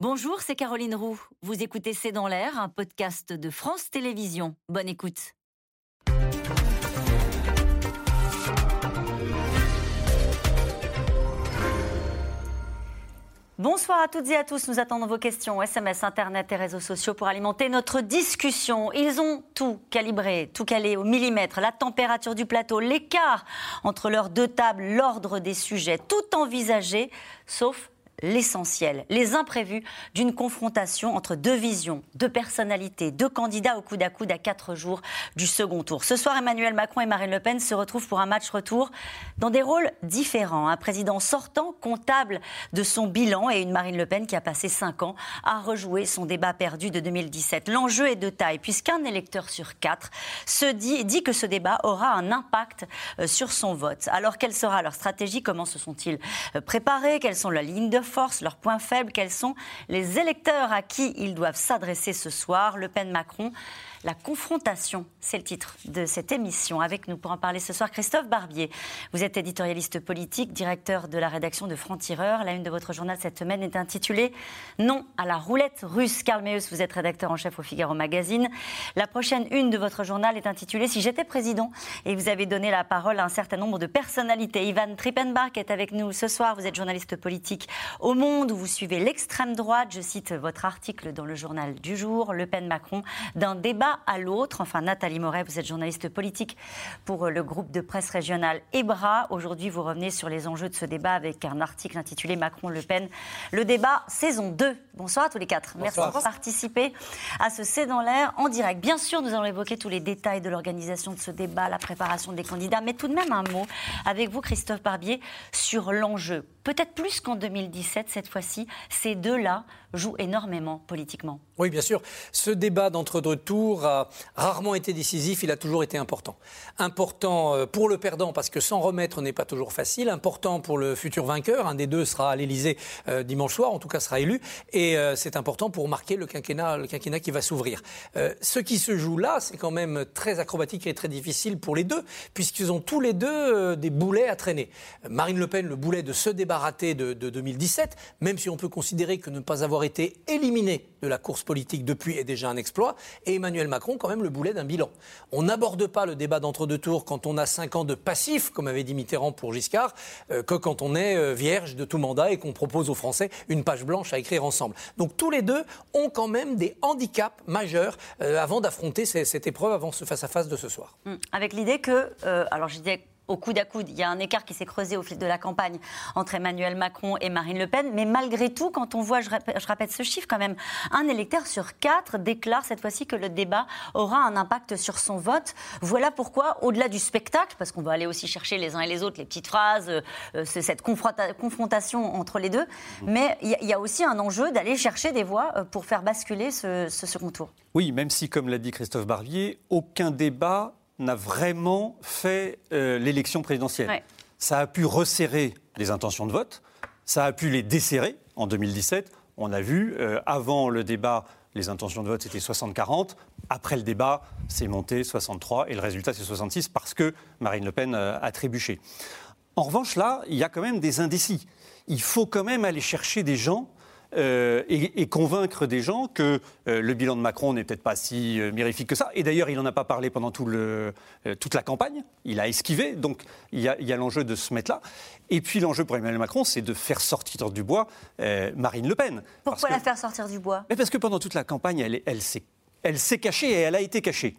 Bonjour, c'est Caroline Roux. Vous écoutez C'est dans l'air, un podcast de France Télévisions. Bonne écoute. Bonsoir à toutes et à tous. Nous attendons vos questions, SMS, Internet et réseaux sociaux pour alimenter notre discussion. Ils ont tout calibré, tout calé au millimètre, la température du plateau, l'écart entre leurs deux tables, l'ordre des sujets, tout envisagé, sauf l'essentiel, les imprévus d'une confrontation entre deux visions, deux personnalités, deux candidats au coude à coude à 4 jours du second tour. Ce soir, Emmanuel Macron et Marine Le Pen se retrouvent pour un match retour dans des rôles différents. Un président sortant, comptable de son bilan, et une Marine Le Pen qui a passé 5 ans à rejouer son débat perdu de 2017. L'enjeu est de taille, puisqu'un électeur sur 4 se dit que ce débat aura un impact sur son vote. Alors, quelle sera leur stratégie? Comment se sont-ils préparés? Quelles sont leurs lignes de force, leurs points faibles, quels sont les électeurs à qui ils doivent s'adresser ce soir? Le Pen-Macron, la confrontation, c'est le titre de cette émission. Avec nous pour en parler ce soir, Christophe Barbier. Vous êtes éditorialiste politique, directeur de la rédaction de Franc-Tireur. La une de votre journal cette semaine est intitulée « Non à la roulette russe ». Carl Meeus, vous êtes rédacteur en chef au Figaro Magazine. La prochaine une de votre journal est intitulée « Si j'étais président ». Et vous avez donné la parole à un certain nombre de personnalités. Ivanne Trippenbach est avec nous ce soir. Vous êtes journaliste politique au Monde, où vous suivez l'extrême droite. Je cite votre article dans le journal du jour. Le Pen-Macron, d'un débat à l'autre. Enfin, Nathalie Mauret, vous êtes journaliste politique pour le groupe de presse régional Ebra. Aujourd'hui, vous revenez sur les enjeux de ce débat avec un article intitulé « Macron-Le Pen, le débat saison 2 ». Bonsoir à tous les quatre. Bonsoir. Merci de participer à ce C'est dans l'air en direct. Bien sûr, nous allons évoquer tous les détails de l'organisation de ce débat, la préparation des candidats, mais tout de même un mot avec vous, Christophe Barbier, sur l'enjeu. Peut-être plus qu'en 2017, cette fois-ci, ces deux-là jouent énormément politiquement. Oui, bien sûr. Ce débat d'entre-deux tours a rarement été décisif, il a toujours été important. Important pour le perdant, parce que s'en remettre n'est pas toujours facile. Important pour le futur vainqueur, un des deux sera à l'Élysée dimanche soir, en tout cas sera élu. Et c'est important pour marquer le quinquennat qui va s'ouvrir. Ce qui se joue là, c'est quand même très acrobatique et très difficile pour les deux, puisqu'ils ont tous les deux des boulets à traîner. Marine Le Pen, le boulet de ce débat raté de 2017, même si on peut considérer que ne pas avoir été éliminé de la course politique depuis est déjà un exploit, et Emmanuel Macron quand même le boulet d'un bilan. On n'aborde pas le débat d'entre-deux tours quand on a 5 ans de passif, comme avait dit Mitterrand pour Giscard, que quand on est vierge de tout mandat et qu'on propose aux Français une page blanche à écrire ensemble. Donc tous les deux ont quand même des handicaps majeurs avant d'affronter cette épreuve, avant ce face-à-face de ce soir. Avec l'idée que, alors je disais au coude à coude, il y a un écart qui s'est creusé au fil de la campagne entre Emmanuel Macron et Marine Le Pen. Mais malgré tout, quand on voit, je répète ce chiffre quand même, un électeur sur 4 déclare cette fois-ci que le débat aura un impact sur son vote. Voilà pourquoi, au-delà du spectacle, parce qu'on va aller aussi chercher les uns et les autres, les petites phrases, cette confrontation entre les deux, mais il y a aussi un enjeu d'aller chercher des voix pour faire basculer ce second tour. Oui, même si, comme l'a dit Christophe Barbier, aucun débat n'a vraiment fait l'élection présidentielle. Ouais. Ça a pu resserrer les intentions de vote, ça a pu les desserrer. En 2017, on a vu, avant le débat, les intentions de vote, c'était 60-40. Après le débat, c'est monté 63 et le résultat, c'est 66 parce que Marine Le Pen a trébuché. En revanche, là, il y a quand même des indécis. Il faut quand même aller chercher des gens et convaincre des gens que le bilan de Macron n'est peut-être pas si mirifique que ça. Et d'ailleurs, il n'en a pas parlé pendant toute la campagne. Il a esquivé. Donc, il y a l'enjeu de se mettre là. Et puis, l'enjeu pour Emmanuel Macron, c'est de faire sortir du bois Marine Le Pen. Pourquoi la faire sortir du bois? Parce que pendant toute la campagne, elle s'est cachée et elle a été cachée.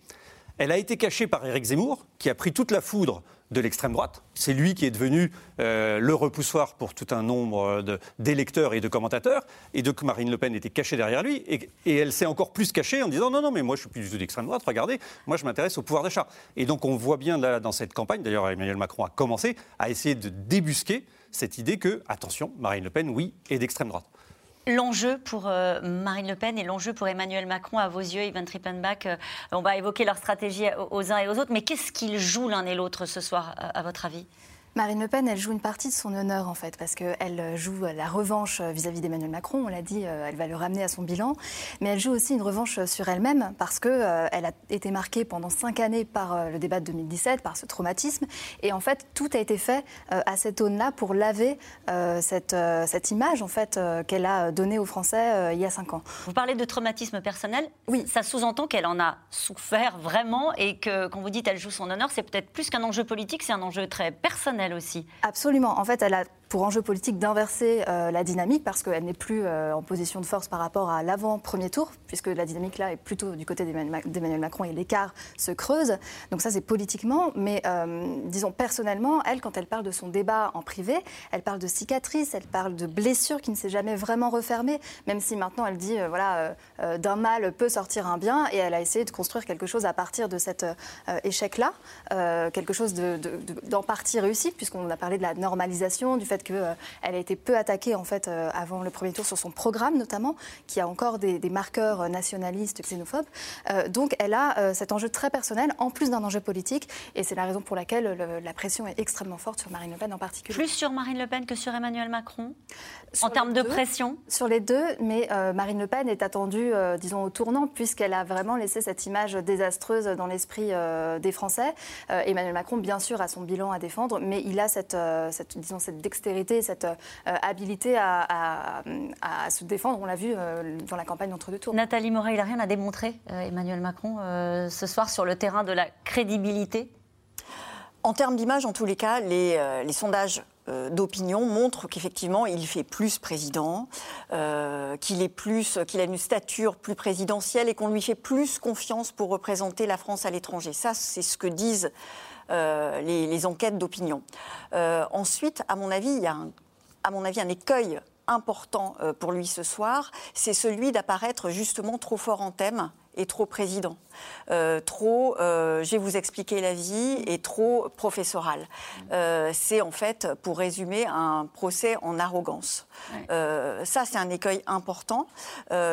Elle a été cachée par Éric Zemmour, qui a pris toute la foudre de l'extrême droite. C'est lui qui est devenu le repoussoir pour tout un nombre d'électeurs et de commentateurs. Et donc Marine Le Pen était cachée derrière lui. Et elle s'est encore plus cachée en disant « Non, mais moi je ne suis plus du tout d'extrême droite, regardez, moi je m'intéresse au pouvoir d'achat ». Et donc on voit bien là, dans cette campagne, d'ailleurs Emmanuel Macron a commencé à essayer de débusquer cette idée que, attention, Marine Le Pen, oui, est d'extrême droite. L'enjeu pour Marine Le Pen et l'enjeu pour Emmanuel Macron, à vos yeux, Ivanne Trippenbach, on va évoquer leur stratégie aux uns et aux autres, mais qu'est-ce qu'ils jouent l'un et l'autre ce soir, à votre avis ? Marine Le Pen, elle joue une partie de son honneur en fait, parce qu'elle joue la revanche vis-à-vis d'Emmanuel Macron, on l'a dit, elle va le ramener à son bilan, mais elle joue aussi une revanche sur elle-même, parce qu'elle a été marquée pendant 5 années par le débat de 2017, par ce traumatisme, et en fait tout a été fait à cette aune-là pour laver cette image en fait qu'elle a donnée aux Français il y a 5 ans. Vous parlez de traumatisme personnel, oui. Ça sous-entend qu'elle en a souffert vraiment, et que quand vous dites elle joue son honneur, c'est peut-être plus qu'un enjeu politique, c'est un enjeu très personnel aussi. Absolument. En fait, elle a pour enjeu politique d'inverser la dynamique, parce qu'elle n'est plus en position de force par rapport à l'avant-premier tour, puisque la dynamique là est plutôt du côté d'Emmanuel Macron et l'écart se creuse. Donc ça, c'est politiquement, mais disons personnellement, elle, quand elle parle de son débat en privé, elle parle de cicatrices, elle parle de blessures qui ne s'est jamais vraiment refermée, même si maintenant elle dit d'un mal peut sortir un bien, et elle a essayé de construire quelque chose à partir de cet échec-là, quelque chose d'en partie réussi, puisqu'on a parlé de la normalisation, du fait qu'elle a été peu attaquée en fait, avant le premier tour sur son programme notamment, qui a encore des marqueurs nationalistes, xénophobes. Donc elle a cet enjeu très personnel en plus d'un enjeu politique, et c'est la raison pour laquelle la pression est extrêmement forte sur Marine Le Pen en particulier. Plus sur Marine Le Pen que sur Emmanuel Macron en termes de pression ? Sur les deux, mais Marine Le Pen est attendue disons au tournant, puisqu'elle a vraiment laissé cette image désastreuse dans l'esprit des Français. Emmanuel Macron bien sûr a son bilan à défendre, mais il a cette dextérité, cette habilité à se défendre. On l'a vu dans la campagne d'entre-deux tours. Nathalie Mauret, il n'a rien à démontrer, Emmanuel Macron, ce soir sur le terrain de la crédibilité. En termes d'image, en tous les cas, les sondages d'opinion montrent qu'effectivement, il fait plus président, qu'il a une stature plus présidentielle et qu'on lui fait plus confiance pour représenter la France à l'étranger. Ça, c'est ce que disent les enquêtes d'opinion. Ensuite, à mon avis, il y a un écueil important pour lui ce soir, c'est celui d'apparaître justement trop fort en thème et trop président, je vais vous expliquer la vie, et trop professoral. C'est en fait, pour résumer, un procès en arrogance. Ça, c'est un écueil important,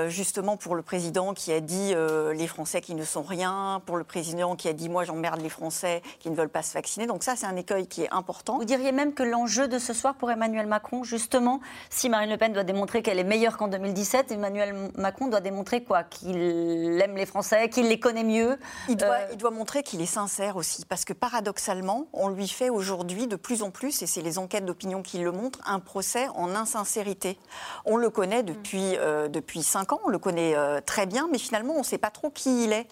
justement pour le président qui a dit les Français qui ne sont rien, pour le président qui a dit moi j'emmerde les Français qui ne veulent pas se vacciner. Donc ça, c'est un écueil qui est important. Vous diriez même que l'enjeu de ce soir pour Emmanuel Macron, justement, si Marine Le Pen doit démontrer qu'elle est meilleure qu'en 2017, Emmanuel Macron doit démontrer quoi ? Qu'il aime les Français, qu'il les connaît mieux. Il doit montrer qu'il est sincère aussi, parce que paradoxalement, on lui fait aujourd'hui de plus en plus, et c'est les enquêtes d'opinion qui le montrent, un procès en insincérité. On le connaît depuis 5 ans, on le connaît très bien, mais finalement, on ne sait pas trop qui il est.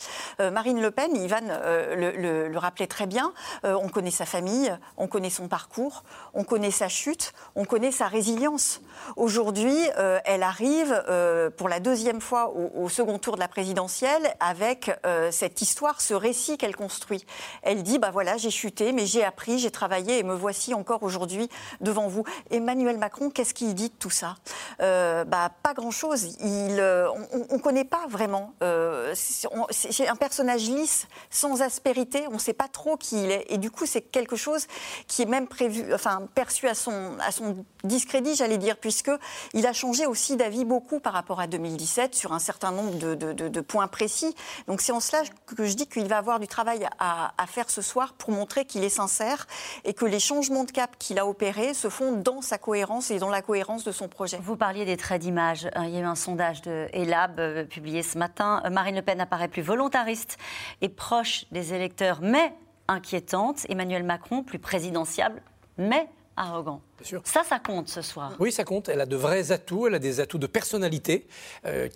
Marine Le Pen, Ivan le rappelait très bien, on connaît sa famille, on connaît son parcours, on connaît sa chute, on connaît sa résilience. Aujourd'hui, elle arrive pour la 2e fois au second tour de la présidentielle, avec cette histoire, ce récit qu'elle construit. Elle dit, j'ai chuté, mais j'ai appris, j'ai travaillé et me voici encore aujourd'hui devant vous. Emmanuel Macron, qu'est-ce qu'il dit de tout ça ? Pas grand-chose. On ne connaît pas vraiment. C'est un personnage lisse, sans aspérité. On ne sait pas trop qui il est. Et du coup, c'est quelque chose qui est même perçu à son discrédit, j'allais dire, puisqu'il a changé aussi d'avis beaucoup par rapport à 2017 sur un certain nombre de points précis. Donc c'est en cela que je dis qu'il va avoir du travail à faire ce soir pour montrer qu'il est sincère et que les changements de cap qu'il a opérés se font dans sa cohérence et dans la cohérence de son projet. Vous parliez des traits d'image. Il y a eu un sondage de Elab publié ce matin. Marine Le Pen apparaît plus volontariste et proche des électeurs, mais inquiétante. Emmanuel Macron, plus présidentiable, mais arrogant. Ça compte ce soir. Oui, ça compte. Elle a de vrais atouts. Elle a des atouts de personnalité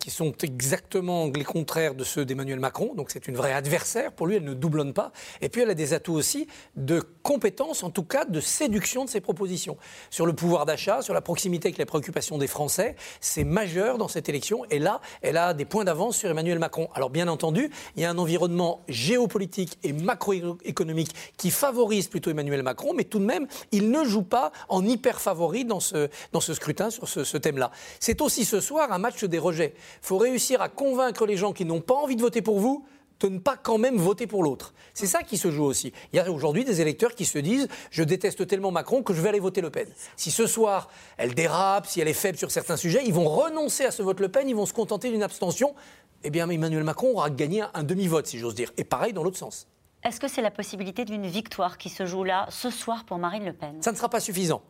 qui sont exactement les contraires de ceux d'Emmanuel Macron. Donc c'est une vraie adversaire. Pour lui, elle ne doublonne pas. Et puis elle a des atouts aussi de compétences, en tout cas de séduction de ses propositions. Sur le pouvoir d'achat, sur la proximité avec les préoccupations des Français, c'est majeur dans cette élection. Et là, elle a des points d'avance sur Emmanuel Macron. Alors bien entendu, il y a un environnement géopolitique et macroéconomique qui favorise plutôt Emmanuel Macron. Mais tout de même, il ne joue pas en hyper favori dans ce scrutin sur ce thème-là. C'est aussi ce soir un match des rejets. Il faut réussir à convaincre les gens qui n'ont pas envie de voter pour vous de ne pas quand même voter pour l'autre. C'est ça qui se joue aussi. Il y a aujourd'hui des électeurs qui se disent « je déteste tellement Macron que je vais aller voter Le Pen ». Si ce soir, elle dérape, si elle est faible sur certains sujets, ils vont renoncer à ce vote Le Pen, ils vont se contenter d'une abstention. Eh bien, Emmanuel Macron aura gagné un demi-vote, si j'ose dire. Et pareil dans l'autre sens. Est-ce que c'est la possibilité d'une victoire qui se joue là, ce soir, pour Marine Le Pen? Ça ne sera pas suffisant.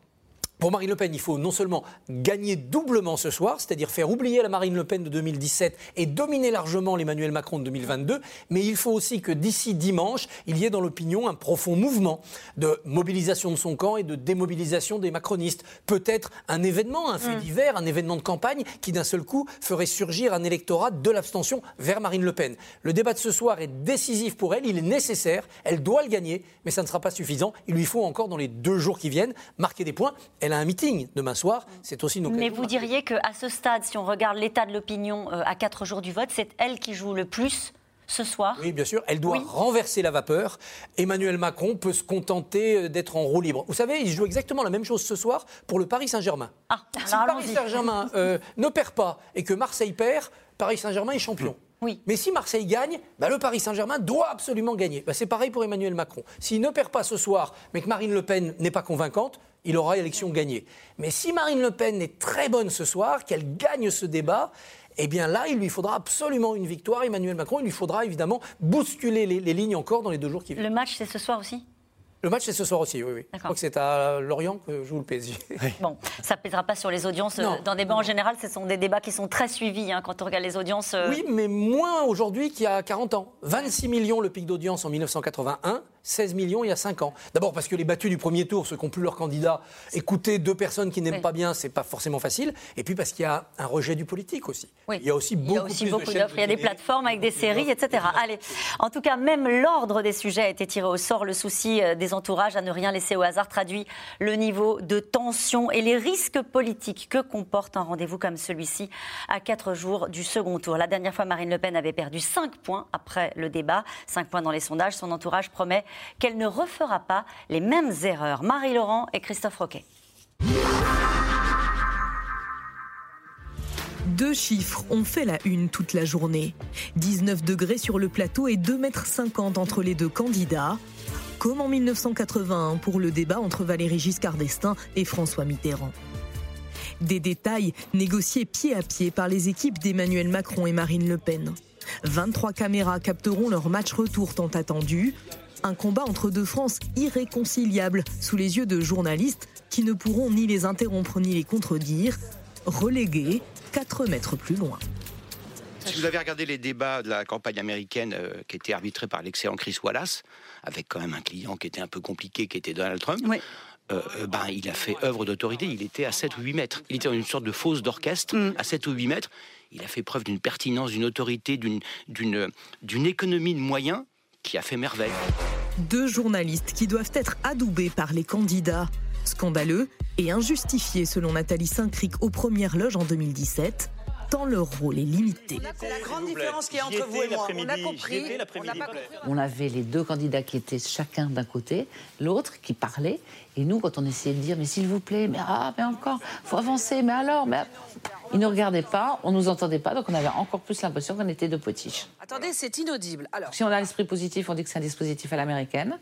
Pour Marine Le Pen, il faut non seulement gagner doublement ce soir, c'est-à-dire faire oublier la Marine Le Pen de 2017 et dominer largement l'Emmanuel Macron de 2022, mais il faut aussi que d'ici dimanche, il y ait dans l'opinion un profond mouvement de mobilisation de son camp et de démobilisation des macronistes. Peut-être un événement, un fait divers, un événement de campagne qui d'un seul coup ferait surgir un électorat de l'abstention vers Marine Le Pen. Le débat de ce soir est décisif pour elle, il est nécessaire, elle doit le gagner, mais ça ne sera pas suffisant. Il lui faut encore, dans les 2 jours qui viennent, marquer des points. Elle a un meeting demain soir, c'est aussi une occasion. Mais vous diriez qu'à ce stade, si on regarde l'état de l'opinion à 4 jours du vote, c'est elle qui joue le plus ce soir? Oui, bien sûr, elle doit renverser la vapeur. Emmanuel Macron peut se contenter d'être en roue libre. Vous savez, il joue exactement la même chose ce soir pour le Paris Saint-Germain. Ah, si le Paris Saint-Germain ne perd pas et que Marseille perd, Paris Saint-Germain est champion. Oui. Mais si Marseille gagne, bah le Paris Saint-Germain doit absolument gagner. Bah c'est pareil pour Emmanuel Macron. S'il ne perd pas ce soir, mais que Marine Le Pen n'est pas convaincante, il aura élection gagnée. Mais si Marine Le Pen est très bonne ce soir, qu'elle gagne ce débat, eh bien là, il lui faudra absolument une victoire. Emmanuel Macron, il lui faudra évidemment bousculer les lignes encore dans les 2 jours qui viennent. Le match, c'est ce soir aussi ? Le match, c'est ce soir aussi, oui. Je crois que c'est à Lorient que joue le PSG. Oui. Bon, ça ne pèsera pas sur les audiences. Non, dans des débats en général, ce sont des débats qui sont très suivis hein, quand on regarde les audiences. Oui, mais moins aujourd'hui qu'il y a 40 ans. 26 millions le pic d'audience en 1981, 16 millions il y a 5 ans. D'abord parce que les battus du premier tour, ceux qui n'ont plus leur candidat, écouter 2 personnes qui n'aiment pas bien, ce n'est pas forcément facile. Et puis parce qu'il y a un rejet du politique aussi. Oui. Il y a aussi beaucoup d'offres. Il y a des plateformes avec des séries, etc. Allez, en tout cas, même l'ordre des sujets a été tiré au sort. Le souci des entourage à ne rien laisser au hasard traduit le niveau de tension et les risques politiques que comporte un rendez-vous comme celui-ci à 4 jours du second tour. La dernière fois, Marine Le Pen avait perdu 5 points après le débat, 5 points dans les sondages. Son entourage promet qu'elle ne refera pas les mêmes erreurs. Marie Laurent et Christophe Roquet. 2 chiffres ont fait la une toute la journée. 19 degrés sur le plateau et 2,50 m entre les 2 candidats. Comme en 1981 pour le débat entre Valéry Giscard d'Estaing et François Mitterrand. Des détails négociés pied à pied par les équipes d'Emmanuel Macron et Marine Le Pen. 23 caméras capteront leur match retour tant attendu. Un combat entre 2 France irréconciliables sous les yeux de journalistes qui ne pourront ni les interrompre ni les contredire, relégués 4 mètres plus loin. Si vous avez regardé les débats de la campagne américaine qui était arbitrée par l'excellent Chris Wallace, avec quand même un client qui était un peu compliqué, qui était Donald Trump, il a fait œuvre d'autorité. Il était à 7 ou 8 mètres. Il était dans une sorte de fosse d'orchestre à 7 ou 8 mètres. Il a fait preuve d'une pertinence, d'une autorité, d'une économie de moyens qui a fait merveille. 2 journalistes qui doivent être adoubés par les candidats. Scandaleux et injustifié selon Nathalie Saint-Cric aux Premières Loges en 2017. Tant leur rôle est limité. C'est la grande différence qu'il y a entre vous et moi. On a compris. On avait les 2 candidats qui étaient chacun d'un côté, l'autre qui parlait. Et nous, quand on essayait de dire, mais s'il vous plaît, mais encore, faut avancer, mais alors, mais... Ils ne regardaient pas, on ne nous entendait pas, donc on avait encore plus l'impression qu'on était 2 potiches. Attendez, c'est inaudible. Alors, si on a l'esprit positif, on dit que c'est un dispositif à l'américaine.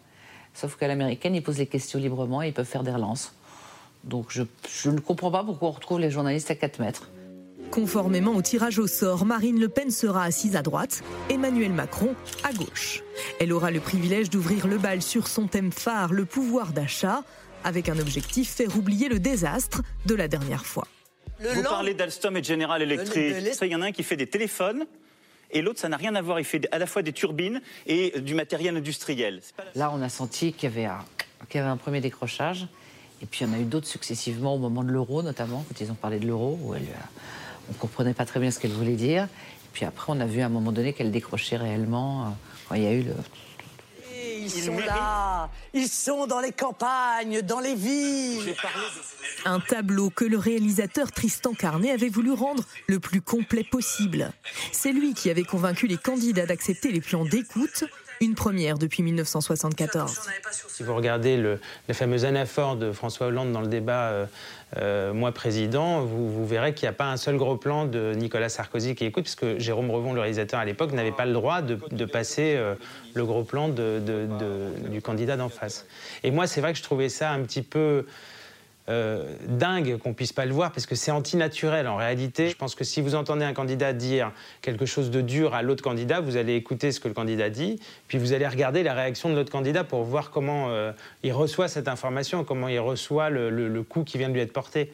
Sauf qu'à l'américaine, ils posent les questions librement et ils peuvent faire des relances. Donc je ne comprends pas pourquoi on retrouve les journalistes à 4 mètres. Conformément au tirage au sort, Marine Le Pen sera assise à droite, Emmanuel Macron à gauche. Elle aura le privilège d'ouvrir le bal sur son thème phare, le pouvoir d'achat, avec un objectif, faire oublier le désastre de la dernière fois. Vous parlez d'Alstom et de General Electric. Il y en a un qui fait des téléphones et l'autre, ça n'a rien à voir. Il fait à la fois des turbines et du matériel industriel. Là, on a senti qu'il y avait un premier décrochage. Et puis, il y en a eu d'autres successivement au moment de l'euro, notamment, quand ils ont parlé de l'euro, où on ne comprenait pas très bien ce qu'elle voulait dire. Et puis après, on a vu à un moment donné qu'elle décrochait réellement quand il y a eu le... Et ils sont là, ils sont dans les campagnes, dans les villes. Un tableau que le réalisateur Tristan Carnet avait voulu rendre le plus complet possible. C'est lui qui avait convaincu les candidats d'accepter les plans d'écoute, une première depuis 1974. Si vous regardez la fameuse anaphore de François Hollande dans le débat moi président, vous verrez qu'il n'y a pas un seul gros plan de Nicolas Sarkozy qui écoute, puisque Jérôme Revon, le réalisateur à l'époque, n'avait pas le droit de passer le gros plan du candidat d'en face. Et moi, c'est vrai que je trouvais ça un petit peu... dingue qu'on puisse pas le voir, parce que c'est antinaturel en réalité. Je pense que si vous entendez un candidat dire quelque chose de dur à l'autre candidat, vous allez écouter ce que le candidat dit, puis vous allez regarder la réaction de l'autre candidat pour voir comment il reçoit cette information, comment il reçoit le coup qui vient de lui être porté.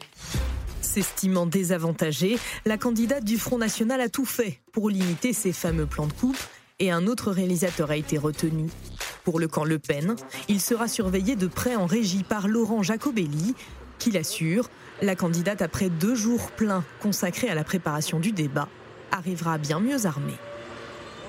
S'estimant désavantagée, la candidate du Front National a tout fait pour limiter ces fameux plans de coupe, et un autre réalisateur a été retenu. Pour le camp Le Pen, il sera surveillé de près en régie par Laurent Jacobelli, qui l'assure, la candidate, après 2 jours pleins consacrés à la préparation du débat, arrivera bien mieux armée.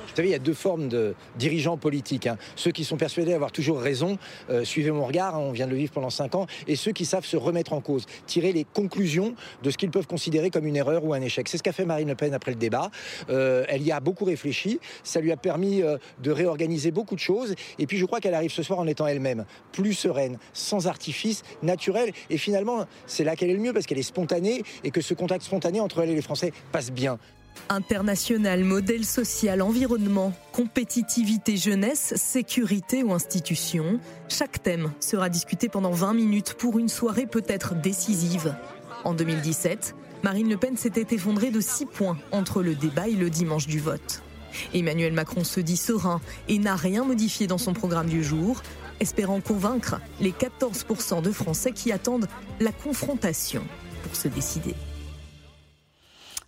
Vous savez, il y a 2 formes de dirigeants politiques. Hein. Ceux qui sont persuadés d'avoir toujours raison, suivez mon regard, hein, on vient de le vivre pendant 5 ans, et ceux qui savent se remettre en cause, tirer les conclusions de ce qu'ils peuvent considérer comme une erreur ou un échec. C'est ce qu'a fait Marine Le Pen après le débat. Elle y a beaucoup réfléchi, ça lui a permis de réorganiser beaucoup de choses, et puis je crois qu'elle arrive ce soir en étant elle-même, plus sereine, sans artifice, naturelle, et finalement, c'est là qu'elle est le mieux, parce qu'elle est spontanée, et que ce contact spontané entre elle et les Français passe bien. International, modèle social, environnement, compétitivité, jeunesse, sécurité ou institution. Chaque thème sera discuté pendant 20 minutes pour une soirée peut-être décisive. En 2017, Marine Le Pen s'était effondrée de 6 points entre le débat et le dimanche du vote. Emmanuel Macron se dit serein et n'a rien modifié dans son programme du jour, espérant convaincre les 14% de Français qui attendent la confrontation pour se décider.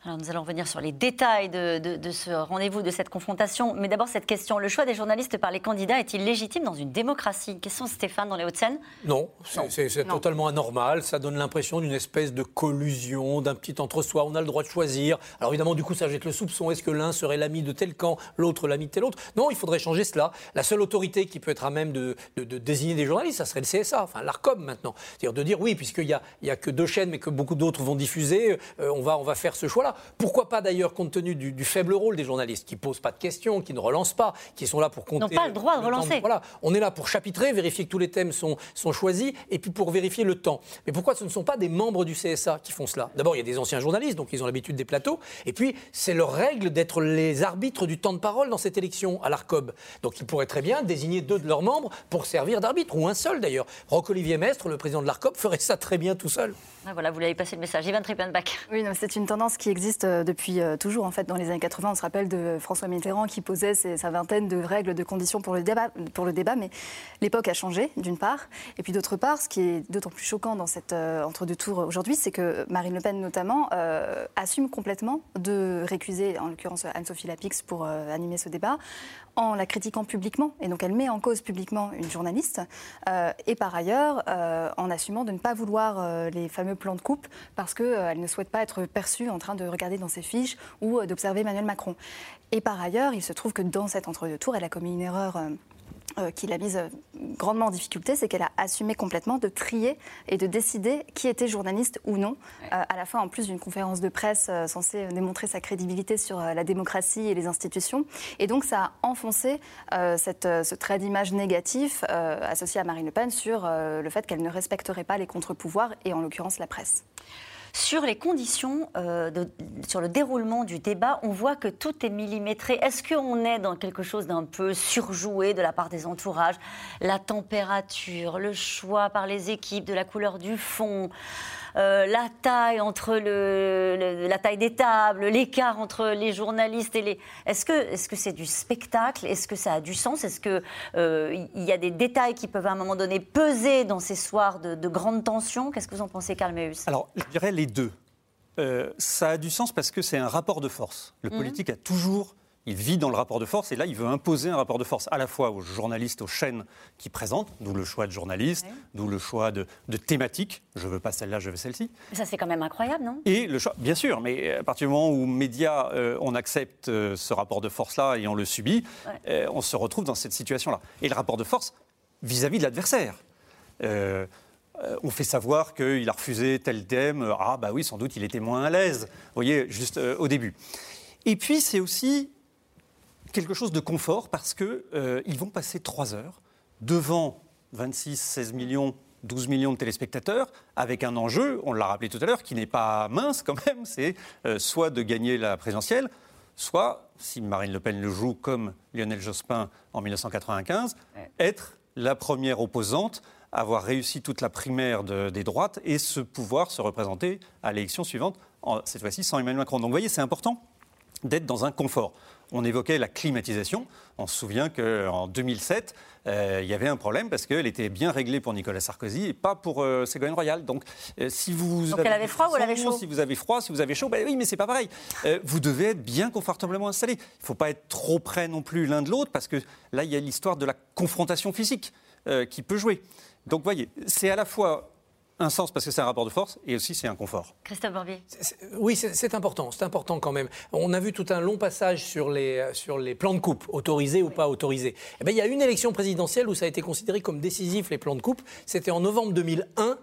Alors nous allons revenir sur les détails de ce rendez-vous, de cette confrontation. Mais d'abord cette question, le choix des journalistes par les candidats est-il légitime dans une démocratie ? Question Stéphane dans les Hauts-de-Seine. Non, c'est totalement anormal. Ça donne l'impression d'une espèce de collusion, d'un petit entre-soi. On a le droit de choisir. Alors évidemment, du coup, ça jette le soupçon. Est-ce que l'un serait l'ami de tel camp, l'autre l'ami de tel autre ? Non, il faudrait changer cela. La seule autorité qui peut être à même de désigner des journalistes, ça serait le CSA, enfin l'ARCOM maintenant. C'est-à-dire de dire oui, puisqu'il y a que 2 chaînes, mais que beaucoup d'autres vont diffuser, on va faire ce choix-là. Pourquoi pas d'ailleurs, compte tenu du faible rôle des journalistes, qui ne posent pas de questions, qui ne relancent pas, qui sont là pour compter... Ils n'ont pas le droit de relancer. Voilà, on est là pour chapitrer, vérifier que tous les thèmes sont choisis, et puis pour vérifier le temps. Mais pourquoi ce ne sont pas des membres du CSA qui font cela ? D'abord, il y a des anciens journalistes, donc ils ont l'habitude des plateaux, et puis c'est leur règle d'être les arbitres du temps de parole dans cette élection à l'ARCOB. Donc ils pourraient très bien désigner 2 de leurs membres pour servir d'arbitre, ou un seul d'ailleurs. Roch-Olivier Mestre, le président de l'ARCOB, ferait ça très bien tout seul. Ah, voilà, vous l'avez passé le message. Ivanne Trippenbach. Oui, non, c'est une tendance qui existe depuis toujours. En fait, dans les années 80, on se rappelle de François Mitterrand qui posait sa vingtaine de règles, de conditions pour le débat, mais l'époque a changé, d'une part. Et puis, d'autre part, ce qui est d'autant plus choquant dans cet entre-deux-tours aujourd'hui, c'est que Marine Le Pen, notamment, assume complètement de récuser, en l'occurrence, Anne-Sophie Lapix pour animer ce débat, en la critiquant publiquement. Et donc, elle met en cause publiquement une journaliste. Et par ailleurs, en assumant de ne pas vouloir les fameux plans de coupe, parce qu'elle ne souhaite pas être perçue en train de regarder dans ses fiches ou d'observer Emmanuel Macron. Et par ailleurs, il se trouve que dans cet entre-deux-tours, elle a commis une erreur qui l'a mise grandement en difficulté, c'est qu'elle a assumé complètement de trier et de décider qui était journaliste ou non, à la fin en plus d'une conférence de presse censée démontrer sa crédibilité sur la démocratie et les institutions. Et donc ça a enfoncé ce trait d'image négatif associé à Marine Le Pen sur le fait qu'elle ne respecterait pas les contre-pouvoirs et en l'occurrence la presse. Sur les conditions, sur le déroulement du débat, on voit que tout est millimétré. Est-ce qu'on est dans quelque chose d'un peu surjoué de la part des entourages ? La température, le choix par les équipes de la couleur du fond, la taille entre la taille des tables, l'écart entre les journalistes et les... Est-ce que c'est du spectacle ? Est-ce que ça a du sens ? Est-ce qu'il y a des détails qui peuvent à un moment donné peser dans ces soirs de grande tension ? Qu'est-ce que vous en pensez, Carl Meeus ? Alors, je dirais les deux. Ça a du sens parce que c'est un rapport de force. Le politique a toujours... Il vit dans le rapport de force et là, il veut imposer un rapport de force à la fois aux journalistes, aux chaînes qui présentent, d'où le choix de journalistes, d'où le choix de thématiques. Je veux pas celle-là, je veux celle-ci. Ça, c'est quand même incroyable, non ? Et le choix, bien sûr, mais à partir du moment où médias, on accepte ce rapport de force-là et on le subit, on se retrouve dans cette situation-là. Et le rapport de force vis-à-vis de l'adversaire. On fait savoir qu'il a refusé tel thème. Ah, bah oui, sans doute, il était moins à l'aise. Vous voyez, juste au début. Et puis, c'est aussi quelque chose de confort parce que ils vont passer 3 heures devant 26, 16 millions, 12 millions de téléspectateurs avec un enjeu, on l'a rappelé tout à l'heure, qui n'est pas mince quand même, c'est soit de gagner la présidentielle, soit, si Marine Le Pen le joue comme Lionel Jospin en 1995, être la première opposante avoir réussi toute la primaire des droites et se pouvoir se représenter à l'élection suivante, cette fois-ci sans Emmanuel Macron. Donc vous voyez, c'est important d'être dans un confort. On évoquait la climatisation. On se souvient qu'en 2007, il y avait un problème parce qu'elle était bien réglée pour Nicolas Sarkozy et pas pour Ségolène Royal. Donc, elle avait froid ou elle avait chaud ? Si vous avez froid, si vous avez chaud, ben oui, mais c'est pas pareil. Vous devez être bien confortablement installé. Il ne faut pas être trop près non plus l'un de l'autre parce que là, il y a l'histoire de la confrontation physique qui peut jouer. Donc, vous voyez, c'est à la fois un sens parce que c'est un rapport de force et aussi c'est un confort. Christophe Barbier. Oui, c'est important quand même. On a vu tout un long passage sur les plans de coupe, autorisés ou pas autorisés. Eh bien, il y a une élection présidentielle où ça a été considéré comme décisif, les plans de coupe. C'était en novembre 2001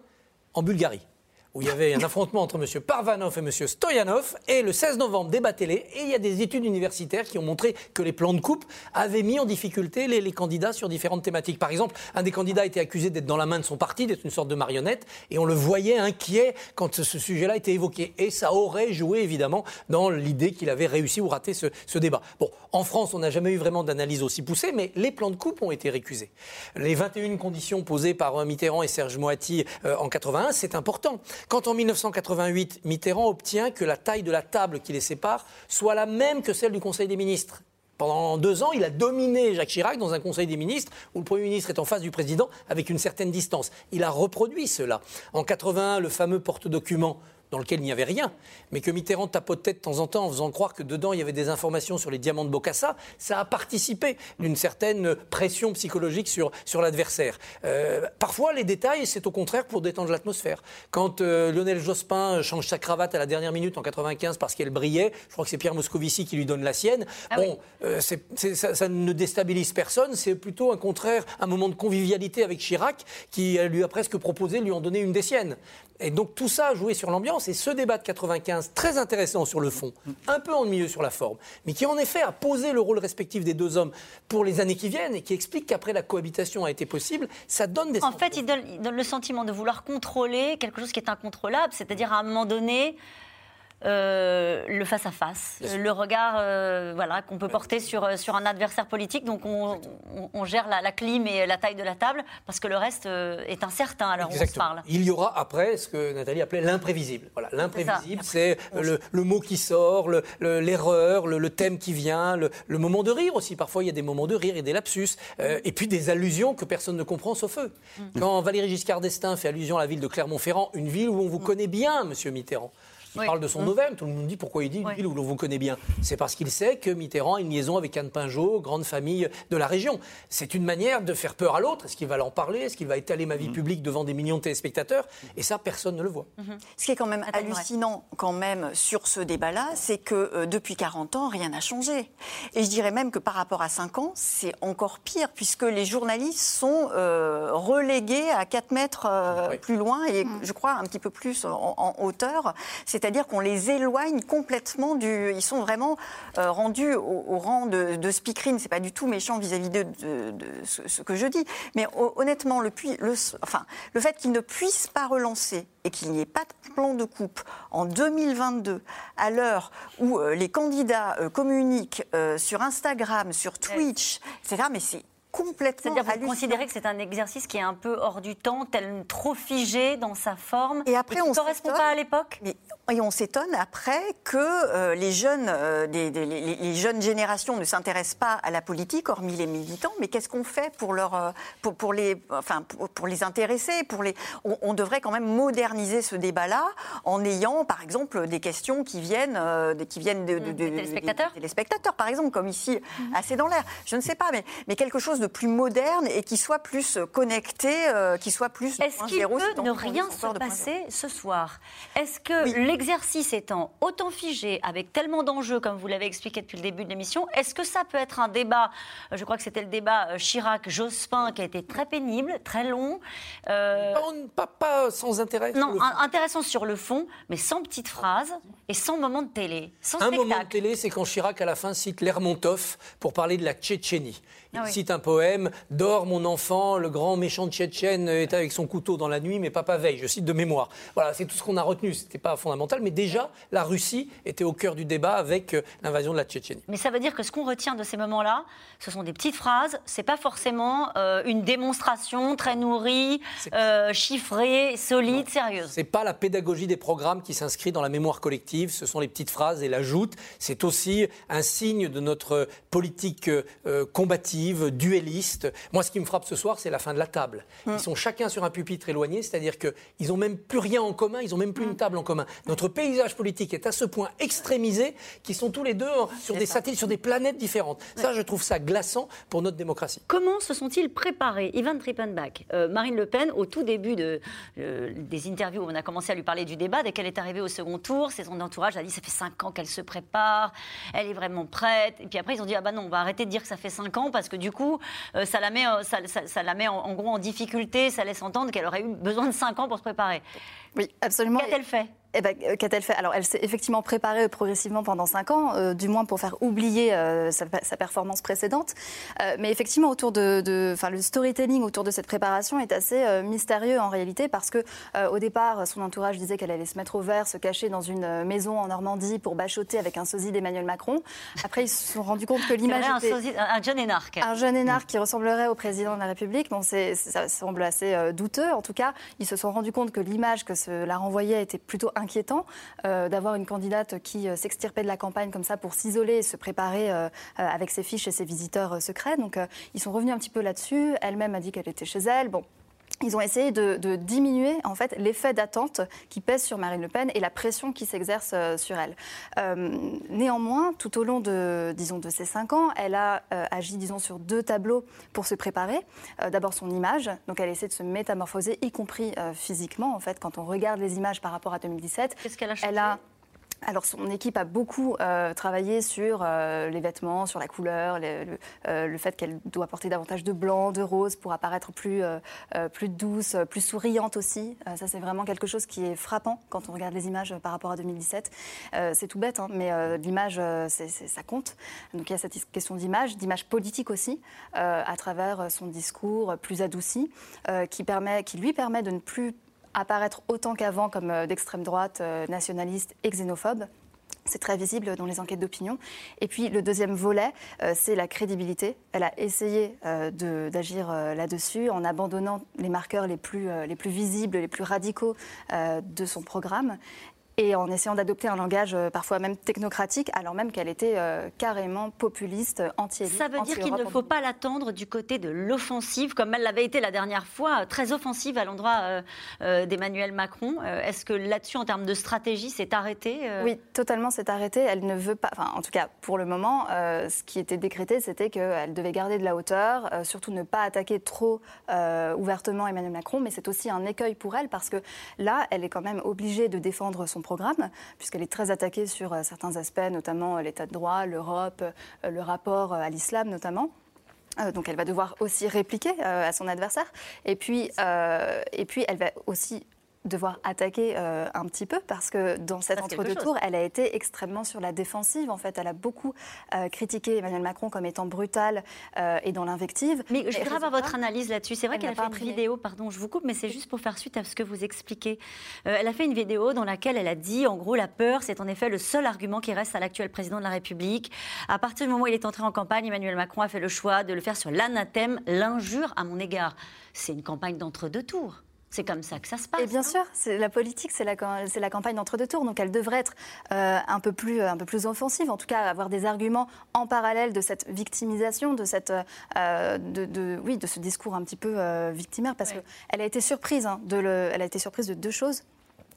en Bulgarie, où il y avait un affrontement entre M. Parvanov et M. Stoyanov. Et le 16 novembre, débat télé. Et il y a des études universitaires qui ont montré que les plans de coupe avaient mis en difficulté les candidats sur différentes thématiques. Par exemple, un des candidats était accusé d'être dans la main de son parti, d'être une sorte de marionnette. Et on le voyait inquiet quand ce sujet-là était évoqué. Et ça aurait joué, évidemment, dans l'idée qu'il avait réussi ou raté ce débat. Bon, en France, on n'a jamais eu vraiment d'analyse aussi poussée, mais les plans de coupe ont été récusés. Les 21 conditions posées par Mitterrand et Serge Moati en 81, c'est important. Quand en 1988, Mitterrand obtient que la taille de la table qui les sépare soit la même que celle du Conseil des ministres. Pendant 2 ans, il a dominé Jacques Chirac dans un Conseil des ministres où le Premier ministre est en face du président avec une certaine distance. Il a reproduit cela. En 81, le fameux porte-document dans lequel il n'y avait rien, mais que Mitterrand tapotait de temps en temps en faisant croire que dedans il y avait des informations sur les diamants de Bokassa, ça a participé d'une certaine pression psychologique sur l'adversaire. Parfois, les détails, c'est au contraire pour détendre l'atmosphère. Quand Lionel Jospin change sa cravate à la dernière minute en 95 parce qu'elle brillait, je crois que c'est Pierre Moscovici qui lui donne la sienne, ça ne déstabilise personne, c'est plutôt un contraire, un moment de convivialité avec Chirac qui lui a presque proposé de lui en donner une des siennes. Et donc tout ça a joué sur l'ambiance et ce débat de 95, très intéressant sur le fond, un peu ennuyeux sur la forme, mais qui en effet a posé le rôle respectif des deux hommes pour les années qui viennent et qui explique qu'après la cohabitation a été possible, ça donne des... En fait, il donne le sentiment de vouloir contrôler quelque chose qui est incontrôlable, c'est-à-dire à un moment donné... le face-à-face, le regard qu'on peut porter sur un adversaire politique. Donc on gère la clim et la taille de la table parce que le reste est incertain alors on se parle. Il y aura après ce que Nathalie appelait l'imprévisible. Voilà, l'imprévisible, c'est le mot qui sort, l'erreur, le thème qui vient, le moment de rire aussi. Parfois, il y a des moments de rire et des lapsus. Et puis des allusions que personne ne comprend sauf eux. Quand Valéry Giscard d'Estaing fait allusion à la ville de Clermont-Ferrand, une ville où on vous connaît bien, Monsieur Mitterrand. Il parle de son ovem, tout le monde dit pourquoi il dit une ville où l'on vous connaît bien. C'est parce qu'il sait que Mitterrand a une liaison avec Anne Pinjot, grande famille de la région. C'est une manière de faire peur à l'autre. Est-ce qu'il va l'en parler ? Est-ce qu'il va étaler ma vie publique devant des millions de téléspectateurs ? Et ça, personne ne le voit. Ce qui est quand même hallucinant quand même sur ce débat-là, c'est que depuis 40 ans, rien n'a changé. Et je dirais même que par rapport à 5 ans, c'est encore pire, puisque les journalistes sont relégués à 4 mètres plus loin et je crois un petit peu plus en hauteur. C'est-à-dire qu'on les éloigne complètement du... Ils sont vraiment rendus au rang de speakerine. Ce n'est pas du tout méchant vis-à-vis de ce que je dis. Mais honnêtement, le fait qu'ils ne puissent pas relancer et qu'il n'y ait pas de plan de coupe en 2022, à l'heure où les candidats communiquent sur Instagram, sur Twitch, etc., mais c'est... C'est-à-dire vous considérez que c'est un exercice qui est un peu hors du temps, tel trop figé dans sa forme, et après, qui ne correspond pas à l'époque. Et on s'étonne après que les jeunes générations ne s'intéressent pas à la politique, hormis les militants. Mais qu'est-ce qu'on fait pour les intéresser, on devrait quand même moderniser ce débat-là en ayant, par exemple, des questions qui viennent des téléspectateurs, par exemple, comme ici, assez dans l'air. Je ne sais pas, mais quelque chose de plus moderne et qui soit plus connecté, qui soit plus... Est-ce qu'il peut ne rien se passer ce soir ? Est-ce que l'exercice étant autant figé, avec tellement d'enjeux, comme vous l'avez expliqué depuis le début de l'émission, est-ce que ça peut être un débat ? Je crois que c'était le débat Chirac-Jospin qui a été très pénible, très long. Pas sans intérêt. Non, intéressant sur le fond, mais sans petites phrases et sans moment de télé, sans spectacle. Un moment de télé, c'est quand Chirac, à la fin, cite Lermontov pour parler de la Tchétchénie. Il cite un poème poème « Dors mon enfant, le grand méchant tchétchène est avec son couteau dans la nuit, mais papa veille », je cite de mémoire. Voilà, c'est tout ce qu'on a retenu, c'était pas fondamental, mais déjà, la Russie était au cœur du débat avec l'invasion de la Tchétchénie. Mais ça veut dire que ce qu'on retient de ces moments-là, ce sont des petites phrases, c'est pas forcément une démonstration très nourrie, chiffrée, solide, sérieuse. C'est pas la pédagogie des programmes qui s'inscrit dans la mémoire collective, ce sont les petites phrases et l'ajoute, c'est aussi un signe de notre politique combative, duelliste. Moi, ce qui me frappe ce soir, c'est la fin de la table. Ils sont chacun sur un pupitre éloigné, c'est-à-dire qu'ils n'ont même plus rien en commun, ils n'ont même plus une table en commun. Notre paysage politique est à ce point extrémisé qu'ils sont tous les deux sur des satellites, sur des planètes différentes. Ouais. Ça, je trouve ça glaçant pour notre démocratie. Comment se sont-ils préparés ? Ivanne Trippenbach, Marine Le Pen, au tout début des interviews où on a commencé à lui parler du débat, dès qu'elle est arrivée au second tour, c'est son entourage a dit ça fait 5 ans qu'elle se prépare, elle est vraiment prête. Et puis après, ils ont dit ah bah non, on va arrêter de dire que ça fait 5 ans parce que du coup, ça la met en gros en difficulté, ça laisse entendre qu'elle aurait eu besoin de 5 ans pour se préparer. Oui, absolument. Qu'a-t-elle fait ? Eh ben, qu'a-t-elle fait ? Alors, elle s'est effectivement préparée progressivement pendant 5 ans, du moins pour faire oublier sa performance précédente. Mais effectivement, autour le storytelling autour de cette préparation est assez mystérieux en réalité, parce que au départ, son entourage disait qu'elle allait se mettre au vert, se cacher dans une maison en Normandie pour bachoter avec un sosie d'Emmanuel Macron. Après, ils se sont rendus compte que l'image était un jeune énarque. Un jeune énarque qui ressemblerait au président de la République. Bon, ça semble assez douteux. En tout cas, ils se sont rendus compte que l'image que cela renvoyait était plutôt inquiétant, d'avoir une candidate qui s'extirpait de la campagne comme ça pour s'isoler et se préparer avec ses fiches et ses visiteurs secrets. Donc ils sont revenus un petit peu là-dessus. Elle-même a dit qu'elle était chez elle. Bon. Ils ont essayé de diminuer en fait l'effet d'attente qui pèse sur Marine Le Pen et la pression qui s'exerce sur elle. Néanmoins, tout au long de ces 5 ans, elle a agi sur 2 tableaux pour se préparer. D'abord son image, donc elle essaie de se métamorphoser, y compris physiquement en fait. Quand on regarde les images par rapport à 2017, qu'est-ce qu'elle a changé ? Alors, son équipe a beaucoup travaillé sur les vêtements, sur la couleur, le fait qu'elle doit porter davantage de blanc, de rose pour apparaître plus douce, plus souriante aussi. Ça, c'est vraiment quelque chose qui est frappant quand on regarde les images par rapport à 2017. C'est tout bête, hein, mais l'image, ça compte. Donc, il y a cette question d'image politique aussi, à travers son discours plus adouci, qui lui permet de ne plus apparaître autant qu'avant comme d'extrême droite, nationaliste et xénophobe. C'est très visible dans les enquêtes d'opinion. Et puis le deuxième volet, c'est la crédibilité. Elle a essayé d'agir là-dessus en abandonnant les marqueurs les plus visibles, les plus radicaux de son programme, et en essayant d'adopter un langage parfois même technocratique, alors même qu'elle était carrément populiste, anti-élite. Ça veut dire qu'il ne faut pas l'attendre du côté de l'offensive, comme elle l'avait été la dernière fois, très offensive à l'endroit d'Emmanuel Macron. Est-ce que là-dessus, en termes de stratégie, c'est arrêté ? Oui, totalement, c'est arrêté. Elle ne veut pas, enfin, en tout cas, pour le moment, ce qui était décrété, c'était qu'elle devait garder de la hauteur, surtout ne pas attaquer trop ouvertement Emmanuel Macron, mais c'est aussi un écueil pour elle, parce que là, elle est quand même obligée de défendre son programme, puisqu'elle est très attaquée sur certains aspects, notamment l'état de droit, l'Europe, le rapport à l'islam notamment. Donc elle va devoir aussi répliquer à son adversaire. Et puis elle va aussi devoir attaquer un petit peu, parce que dans cet entre-deux tours, elle a été extrêmement sur la défensive. En fait, elle a beaucoup critiqué Emmanuel Macron comme étant brutal et dans l'invective. Mais je voudrais avoir votre analyse là-dessus. C'est vrai qu'elle a fait une vidéo, pardon, je vous coupe, mais c'est juste pour faire suite à ce que vous expliquez. Elle a fait une vidéo dans laquelle elle a dit, en gros, la peur, c'est en effet le seul argument qui reste à l'actuel président de la République. À partir du moment où il est entré en campagne, Emmanuel Macron a fait le choix de le faire sur l'anathème, l'injure à mon égard. C'est une campagne d'entre-deux tours. C'est comme ça que ça se passe. Et bien sûr, c'est la politique, c'est la campagne d'entre-deux tours. Donc elle devrait être un peu plus offensive, en tout cas avoir des arguments en parallèle de cette victimisation, de ce discours un petit peu victimaire, parce qu'elle a été surprise, hein, elle a été surprise de 2 choses.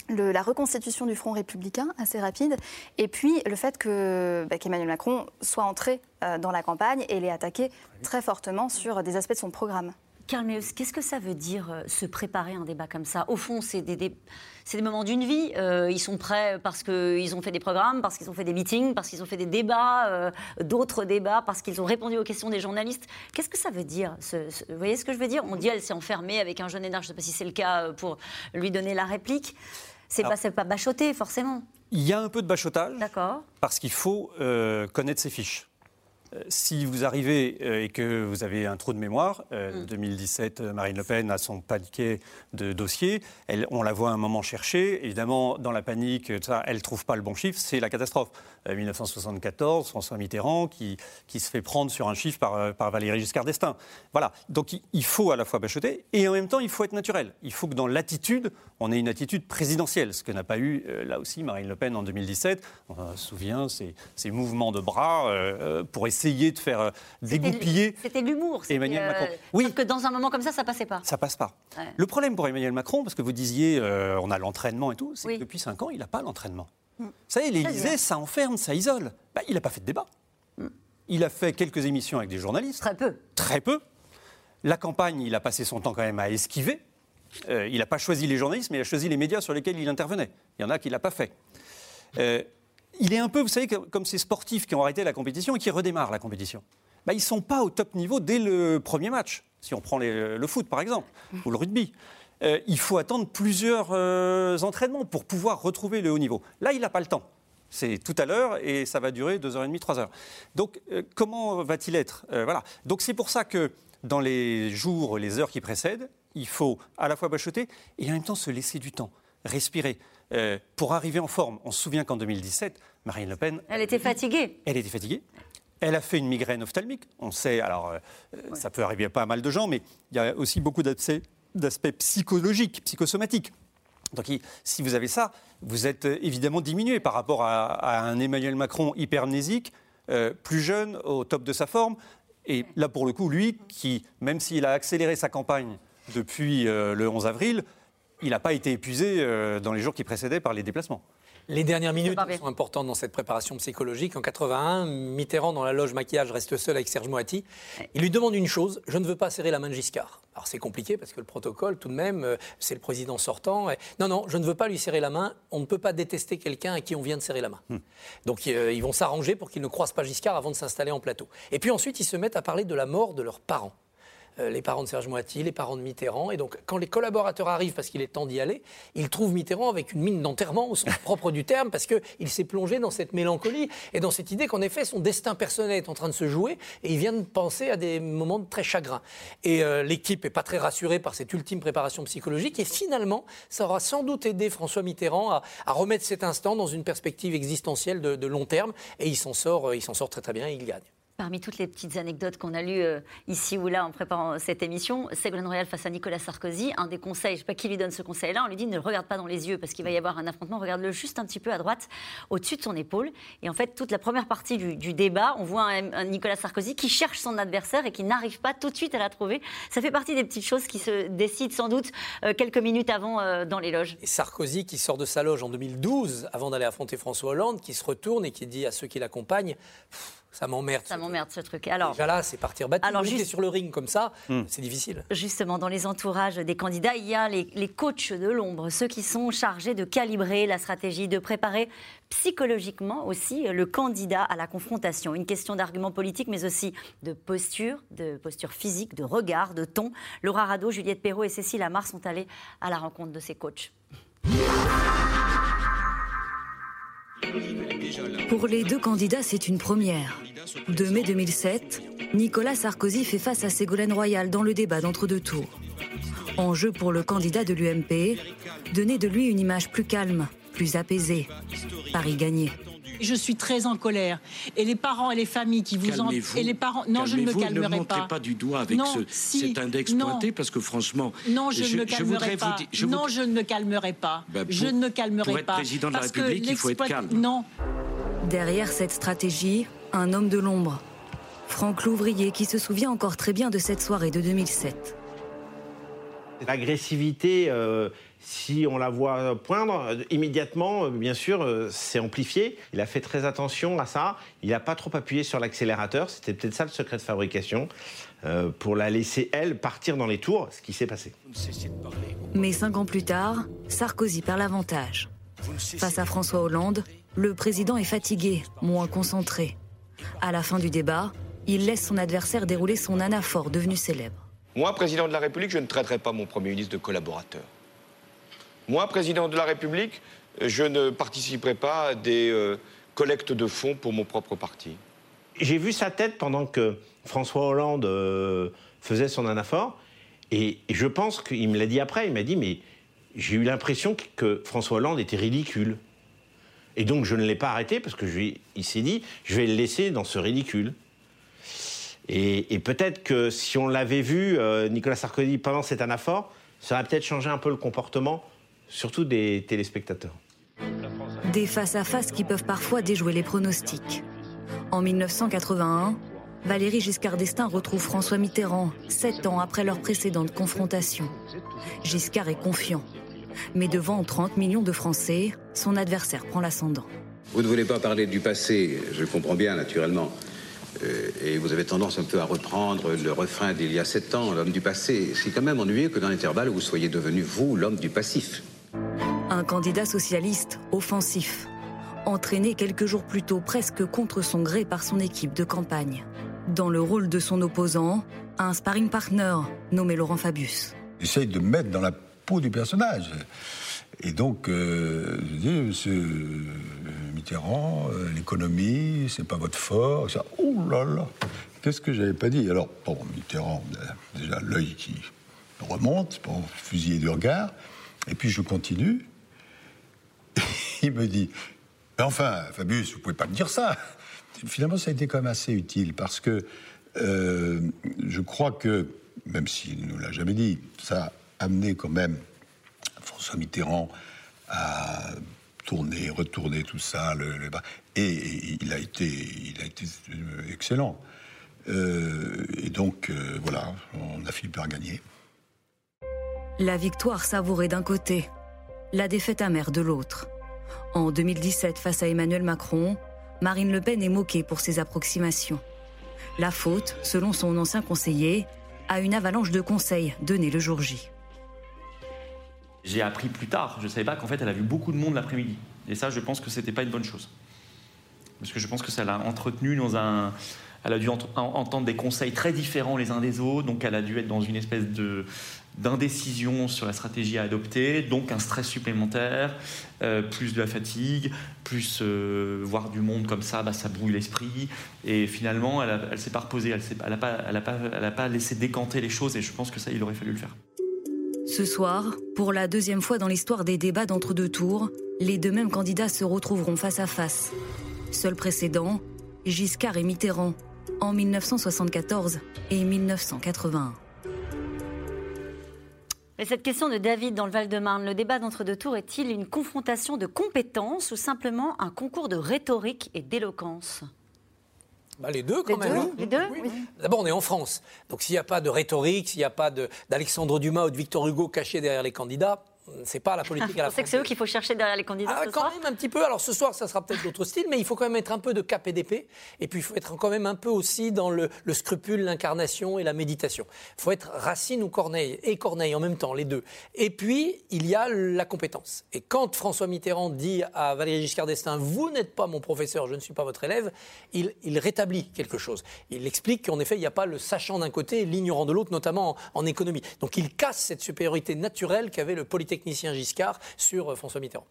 La reconstitution du Front républicain, assez rapide, et puis le fait qu'Emmanuel Macron soit entré dans la campagne et l'ait attaqué très fortement sur des aspects de son programme. Carl Meeus, qu'est-ce que ça veut dire se préparer à un débat comme ça ? Au fond, c'est des moments d'une vie. Ils sont prêts parce qu'ils ont fait des programmes, parce qu'ils ont fait des meetings, parce qu'ils ont fait des débats, d'autres débats, parce qu'ils ont répondu aux questions des journalistes. Qu'est-ce que ça veut dire ? Vous voyez ce que je veux dire ? On dit elle s'est enfermée avec un jeune énarque, je ne sais pas si c'est le cas, pour lui donner la réplique. C'est pas bachoté, forcément. Il y a un peu de bachotage. D'accord. Parce qu'il faut connaître ses fiches. si vous arrivez et que vous avez un trou de mémoire, 2017, Marine Le Pen a son paniquet de dossiers, on la voit à un moment chercher, évidemment dans la panique, elle ne trouve pas le bon chiffre, c'est la catastrophe. 1974, François Mitterrand qui se fait prendre sur un chiffre par Valéry Giscard d'Estaing. Voilà, donc il faut à la fois bachoter et en même temps il faut être naturel. Il faut que dans l'attitude, on ait une attitude présidentielle, ce que n'a pas eu là aussi Marine Le Pen en 2017. On se souvient, ces mouvements de bras pour essayer de faire dégoupiller. C'était l'humour, Emmanuel Macron. Oui. Parce que dans un moment comme ça passait pas. Ça passe pas. Ouais. Le problème pour Emmanuel Macron, parce que vous disiez on a l'entraînement et tout, c'est que depuis 5 ans, il n'a pas l'entraînement. Vous savez, l'Élysée, ça enferme, ça isole. Bah, il n'a pas fait de débat. Il a fait quelques émissions avec des journalistes. Très peu. Très peu. La campagne, il a passé son temps quand même à esquiver. Il n'a pas choisi les journalistes, mais il a choisi les médias sur lesquels il intervenait. Il y en a qui ne l'a pas fait. Il est un peu, vous savez, comme ces sportifs qui ont arrêté la compétition et qui redémarrent la compétition. Bah, ils ne sont pas au top niveau dès le premier match, si on prend le foot par exemple, ou le rugby. Il faut attendre plusieurs entraînements pour pouvoir retrouver le haut niveau. Là, il n'a pas le temps. C'est tout à l'heure et ça va durer 2h30, 3h. Donc, comment va-t-il être voilà. Donc, c'est pour ça que dans les jours, les heures qui précèdent, il faut à la fois bachoter et en même temps se laisser du temps, respirer. Pour arriver en forme, on se souvient qu'en 2017, Marine Le Pen... Elle était fatiguée. Elle était fatiguée. Elle a fait une migraine ophtalmique. On sait, alors ça peut arriver à pas mal de gens, mais il y a aussi beaucoup d'aspects psychologiques, psychosomatiques. Donc si vous avez ça, vous êtes évidemment diminué par rapport à un Emmanuel Macron hypermnésique, plus jeune, au top de sa forme. Et là, pour le coup, lui, qui, même s'il a accéléré sa campagne depuis le 11 avril... Il n'a pas été épuisé dans les jours qui précédaient par les déplacements. Les dernières minutes sont importantes dans cette préparation psychologique. En 81, Mitterrand, dans la loge maquillage, reste seul avec Serge Moati. Il lui demande une chose, je ne veux pas serrer la main de Giscard. Alors c'est compliqué parce que le protocole, tout de même, c'est le président sortant. Non, je ne veux pas lui serrer la main. On ne peut pas détester quelqu'un à qui on vient de serrer la main. Donc ils vont s'arranger pour qu'ils ne croisent pas Giscard avant de s'installer en plateau. Et puis ensuite, ils se mettent à parler de la mort de leurs parents. Les parents de Serge Moati, les parents de Mitterrand. Et donc, quand les collaborateurs arrivent parce qu'il est temps d'y aller, ils trouvent Mitterrand avec une mine d'enterrement au sens propre du terme, parce qu'il s'est plongé dans cette mélancolie et dans cette idée qu'en effet, son destin personnel est en train de se jouer et il vient de penser à des moments de très chagrin. Et l'équipe n'est pas très rassurée par cette ultime préparation psychologique. Et finalement, ça aura sans doute aidé François Mitterrand à remettre cet instant dans une perspective existentielle de long terme. Et il s'en sort très très bien et il gagne. Parmi toutes les petites anecdotes qu'on a lues ici ou là en préparant cette émission, Ségolène Royal face à Nicolas Sarkozy, un des conseils, je ne sais pas qui lui donne ce conseil-là, on lui dit ne le regarde pas dans les yeux parce qu'il va y avoir un affrontement, regarde-le juste un petit peu à droite, au-dessus de son épaule. Et en fait, toute la première partie du débat, on voit un Nicolas Sarkozy qui cherche son adversaire et qui n'arrive pas tout de suite à la trouver. Ça fait partie des petites choses qui se décident sans doute quelques minutes avant dans les loges. Et Sarkozy qui sort de sa loge en 2012 avant d'aller affronter François Hollande, qui se retourne et qui dit à ceux qui l'accompagnent... Ça m'emmerde, ce truc. Alors, déjà là, c'est partir battu. Alors, juste sur le ring comme ça, c'est difficile. Justement, dans les entourages des candidats, il y a les coachs de l'ombre, ceux qui sont chargés de calibrer la stratégie, de préparer psychologiquement aussi le candidat à la confrontation. Une question d'argument politique, mais aussi de posture physique, de regard, de ton. Laura Rado, Juliette Perrault et Cécile Amar sont allées à la rencontre de ces coachs. Pour les deux candidats, c'est une première. 2 mai 2007, Nicolas Sarkozy fait face à Ségolène Royal dans le débat d'entre-deux tours. Enjeu pour le candidat de l'UMP, donner de lui une image plus calme, plus apaisée. Paris gagné. Je suis très en colère. Et les parents et les familles qui vous en... Et les parents... Non, je ne me calmerai pas. Ne montrez pas du doigt avec cet index pointé, parce que franchement... Non, je ne me calmerai pas. Non, je ne me calmerai pas. Je ne me calmerai pas. Pour être président de la République, il faut être calme. Non. Derrière cette stratégie, un homme de l'ombre. Franck Louvrier, qui se souvient encore très bien de cette soirée de 2007. L'agressivité... Si on la voit poindre, immédiatement, bien sûr, c'est amplifié. Il a fait très attention à ça. Il n'a pas trop appuyé sur l'accélérateur. C'était peut-être ça le secret de fabrication, pour la laisser, elle, partir dans les tours, ce qui s'est passé. Mais 5 ans plus tard, Sarkozy perd l'avantage. Face à François Hollande, le président est fatigué, moins concentré. À la fin du débat, il laisse son adversaire dérouler son anaphore devenu célèbre. Moi, président de la République, je ne traiterai pas mon Premier ministre de collaborateur. Moi, président de la République, je ne participerai pas à des collectes de fonds pour mon propre parti. J'ai vu sa tête pendant que François Hollande faisait son anaphore, et je pense qu'il me l'a dit après, il m'a dit, mais j'ai eu l'impression que François Hollande était ridicule. Et donc je ne l'ai pas arrêté, parce qu'il s'est dit, je vais le laisser dans ce ridicule. Et peut-être que si on l'avait vu, Nicolas Sarkozy, pendant cet anaphore, ça aurait peut-être changé un peu le comportement, surtout des téléspectateurs. Des face-à-face qui peuvent parfois déjouer les pronostics. En 1981, Valéry Giscard d'Estaing retrouve François Mitterrand, 7 ans après leur précédente confrontation. Giscard est confiant. Mais devant 30 millions de Français, son adversaire prend l'ascendant. Vous ne voulez pas parler du passé, je le comprends bien naturellement. Et vous avez tendance un peu à reprendre le refrain d'il y a 7 ans, l'homme du passé. C'est quand même ennuyeux que dans l'intervalle, vous soyez devenu, vous, l'homme du passif. Un candidat socialiste offensif, entraîné quelques jours plus tôt presque contre son gré par son équipe de campagne. Dans le rôle de son opposant, un sparring partner nommé Laurent Fabius. J'essaye de me mettre dans la peau du personnage. Et donc, je dis, monsieur Mitterrand, l'économie, c'est pas votre fort. Ça, oh là là, qu'est-ce que j'avais pas dit? Alors, bon, Mitterrand, déjà l'œil qui remonte, bon, fusillé du regard. Et puis je continue. Il me dit, enfin, Fabius, vous pouvez pas me dire ça. Finalement, ça a été quand même assez utile parce que je crois que, même s'il ne nous l'a jamais dit, ça a amené quand même François Mitterrand à tourner, retourner tout ça, et il a été excellent. Et donc, voilà, on a fini par gagner. La victoire savourée d'un côté, la défaite amère de l'autre. En 2017, face à Emmanuel Macron, Marine Le Pen est moquée pour ses approximations. La faute, selon son ancien conseiller, à une avalanche de conseils donnés le jour J. J'ai appris plus tard, je ne savais pas qu'en fait elle a vu beaucoup de monde l'après-midi. Et ça, je pense que ce n'était pas une bonne chose. Parce que je pense que ça l'a entretenue dans un... Elle a dû entendre des conseils très différents les uns des autres, donc elle a dû être dans une espèce d'indécision sur la stratégie à adopter, donc un stress supplémentaire, plus de la fatigue, plus voir du monde comme ça, bah, ça brouille l'esprit. Et finalement, elle ne s'est pas reposée, elle n'a pas laissé décanter les choses, et je pense que ça, il aurait fallu le faire. Ce soir, pour la deuxième fois dans l'histoire des débats d'entre-deux tours, les deux mêmes candidats se retrouveront face à face. Seul précédent, Giscard et Mitterrand, en 1974 et 1981. Mais cette question de David dans le Val-de-Marne, le débat d'entre-deux tours est-il une confrontation de compétences ou simplement un concours de rhétorique et d'éloquence ? Bah les deux, quand même. Les deux, oui. D'abord, on est en France. Donc, s'il n'y a pas de rhétorique, s'il n'y a pas d'Alexandre Dumas ou de Victor Hugo cachés derrière les candidats, c'est pas la politique à la française. C'est eux qu'il faut chercher derrière les candidats ce soir ? Quand même, un petit peu. Alors, ce soir, ça sera peut-être d'autres styles, mais il faut quand même être un peu de cap et d'épée. Et puis, il faut être quand même un peu aussi dans le scrupule, l'incarnation et la méditation. Il faut être Racine ou Corneille, et Corneille en même temps, les deux. Et puis, il y a la compétence. Et quand François Mitterrand dit à Valéry Giscard d'Estaing « Vous n'êtes pas mon professeur, je ne suis pas votre élève », il rétablit quelque chose. Il explique qu'en effet, il n'y a pas le sachant d'un côté et l'ignorant de l'autre, notamment en économie. Donc, il casse cette supériorité naturelle qu'avait le politique technicien Giscard sur François Mitterrand.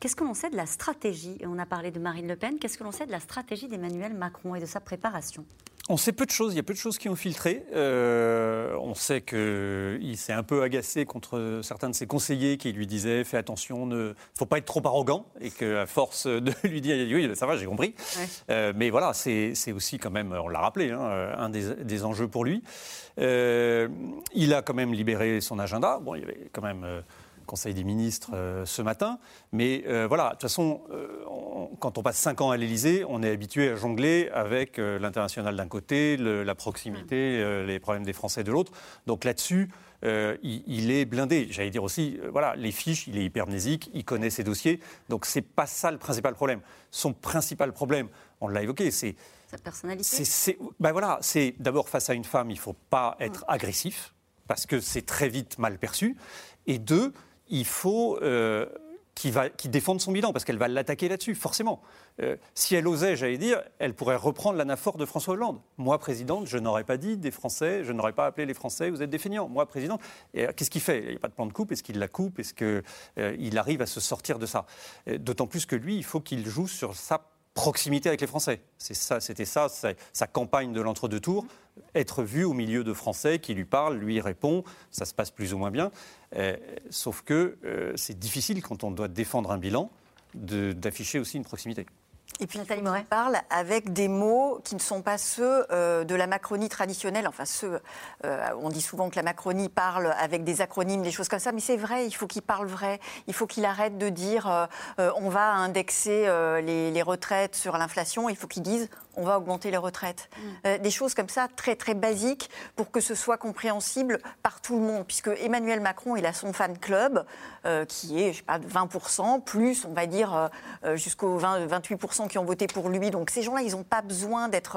Qu'est-ce que l'on sait de la stratégie ? On a parlé de Marine Le Pen. Qu'est-ce que l'on sait de la stratégie d'Emmanuel Macron et de sa préparation ? On sait peu de choses. Il y a peu de choses qui ont filtré. On sait qu'il s'est un peu agacé contre certains de ses conseillers qui lui disaient « Fais attention, ne faut pas être trop arrogant » et qu'à force de lui dire « Oui, ça va, j'ai compris ouais. ». Mais voilà, c'est aussi quand même, on l'a rappelé, un des enjeux pour lui. Il a quand même libéré son agenda. Bon, il y avait quand même... Conseil des ministres ce matin. Mais voilà, de toute façon, quand on passe 5 ans à l'Élysée, on est habitué à jongler avec l'international d'un côté, la proximité, les problèmes des Français de l'autre. Donc là-dessus, il est blindé. J'allais dire aussi, voilà, les fiches, il est hypermnésique, il connaît ses dossiers. Donc c'est pas ça le principal problème. Son principal problème, on l'a évoqué, c'est... Sa personnalité. Ben voilà, c'est d'abord face à une femme, il ne faut pas être agressif, parce que c'est très vite mal perçu. Et deux... Il faut qu'il défende son bilan, parce qu'elle va l'attaquer là-dessus, forcément. Si elle osait, j'allais dire, elle pourrait reprendre l'anaphore de François Hollande. Moi, présidente, je n'aurais pas dit des Français, je n'aurais pas appelé les Français, vous êtes des fainéants. Moi, présidente, qu'est-ce qu'il fait ? Il n'y a pas de plan de coupe, est-ce qu'il la coupe ? Est-ce qu'il arrive à se sortir de ça ? D'autant plus que lui, il faut qu'il joue sur sa proximité avec les Français. C'est ça, c'était ça, sa campagne de l'entre-deux-tours. Être vu au milieu de Français qui lui parlent, lui répond, ça se passe plus ou moins bien. Sauf que c'est difficile quand on doit défendre un bilan d'afficher aussi une proximité. Et puis Nathalie Mauret parle avec des mots qui ne sont pas ceux de la Macronie traditionnelle. Enfin, on dit souvent que la Macronie parle avec des acronymes, des choses comme ça. Mais c'est vrai, il faut qu'il parle vrai. Il faut qu'il arrête de dire on va indexer les retraites sur l'inflation. Il faut qu'il dise on va augmenter les retraites. Des choses comme ça, très très basiques, pour que ce soit compréhensible par tout le monde. Puisque Emmanuel Macron, il a son fan club qui est, je sais pas, 20%, plus on va dire jusqu'au 28%. Qui ont voté pour lui. Donc ces gens-là, ils n'ont pas besoin d'être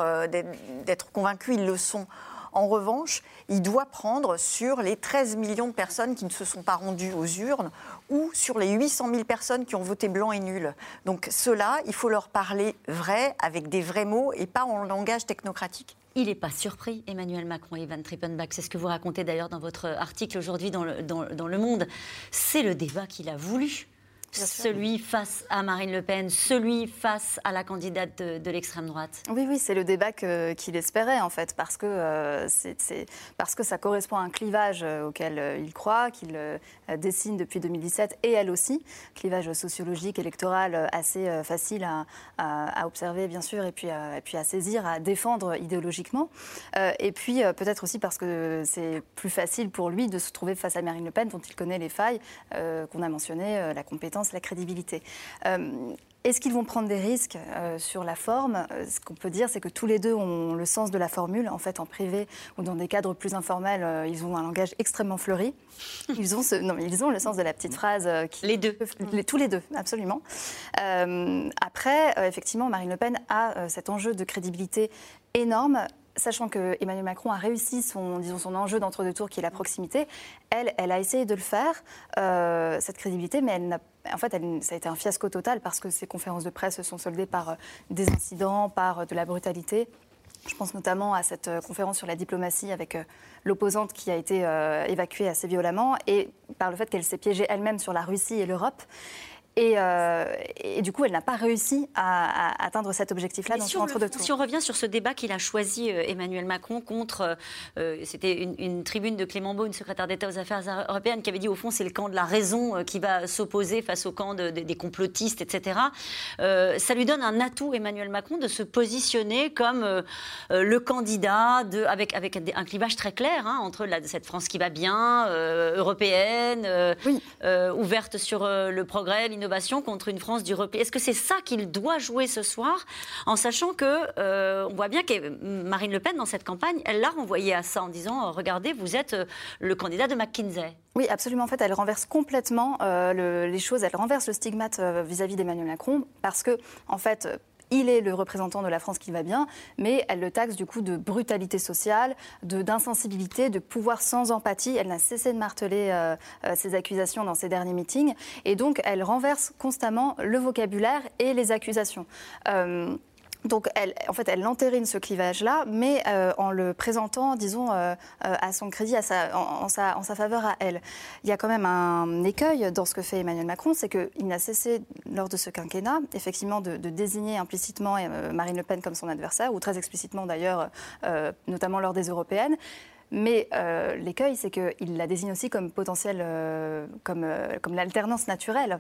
convaincus, ils le sont. En revanche, il doit prendre sur les 13 millions de personnes qui ne se sont pas rendues aux urnes ou sur les 800 000 personnes qui ont voté blanc et nul. Donc ceux-là, il faut leur parler vrai, avec des vrais mots et pas en langage technocratique. Il n'est pas surpris, Emmanuel Macron et Ivanne Trippenbach. C'est ce que vous racontez d'ailleurs dans votre article aujourd'hui dans Le Monde. C'est le débat qu'il a voulu. Celui face à Marine Le Pen, celui face à la candidate de l'extrême droite. Oui, c'est le débat qu'il espérait en fait, parce que ça correspond à un clivage auquel il croit, qu'il dessine depuis 2017 et elle aussi, clivage sociologique, électoral assez facile à observer bien sûr et puis à saisir, à défendre idéologiquement. Et puis peut-être aussi parce que c'est plus facile pour lui de se trouver face à Marine Le Pen dont il connaît les failles qu'on a mentionnées, la compétence, la crédibilité. Est-ce qu'ils vont prendre des risques sur la forme ? Ce qu'on peut dire, c'est que tous les deux ont le sens de la formule. En fait, en privé ou dans des cadres plus informels, ils ont un langage extrêmement fleuri. Ils ont le sens de la petite phrase. Les deux. Tous les deux, absolument. Après, effectivement, Marine Le Pen a cet enjeu de crédibilité énorme. Sachant que Emmanuel Macron a réussi son enjeu d'entre-deux-tours qui est la proximité, elle a essayé de le faire, cette crédibilité, mais ça a été un fiasco total parce que ses conférences de presse se sont soldées par des incidents, par de la brutalité. Je pense notamment à cette conférence sur la diplomatie avec l'opposante qui a été évacuée assez violemment et par le fait qu'elle s'est piégée elle-même sur la Russie et l'Europe. Et du coup, elle n'a pas réussi à atteindre cet objectif-là dans son entre-deux-tours. Si on revient sur ce débat qu'il a choisi, Emmanuel Macron, contre... c'était une tribune de Clément Beaune, secrétaire d'État aux Affaires européennes, qui avait dit, au fond, c'est le camp de la raison qui va s'opposer face au camp des complotistes, etc. Ça lui donne un atout, Emmanuel Macron, de se positionner comme le candidat, avec un clivage très clair, hein, entre cette France qui va bien, européenne, ouverte sur le progrès, innovation contre une France du repli. Est-ce que c'est ça qu'il doit jouer ce soir, en sachant que on voit bien que Marine Le Pen, dans cette campagne, elle l'a renvoyé à ça en disant regardez, vous êtes le candidat de McKinsey. Oui, absolument. En fait, elle renverse complètement les choses. Elle renverse le stigmate vis-à-vis d'Emmanuel Macron parce que, en fait, il est le représentant de la France qui va bien, mais elle le taxe du coup de brutalité sociale, d'insensibilité, de pouvoir sans empathie. Elle n'a cessé de marteler ces accusations dans ses derniers meetings. Et donc, elle renverse constamment le vocabulaire et les accusations. Donc, elle entérine ce clivage-là, mais en le présentant, disons, à son crédit, en sa faveur à elle. Il y a quand même un écueil dans ce que fait Emmanuel Macron, c'est qu'il n'a cessé, lors de ce quinquennat, effectivement, de désigner implicitement Marine Le Pen comme son adversaire, ou très explicitement d'ailleurs, notamment lors des européennes. Mais l'écueil, c'est qu'il la désigne aussi comme potentielle, comme l'alternance naturelle.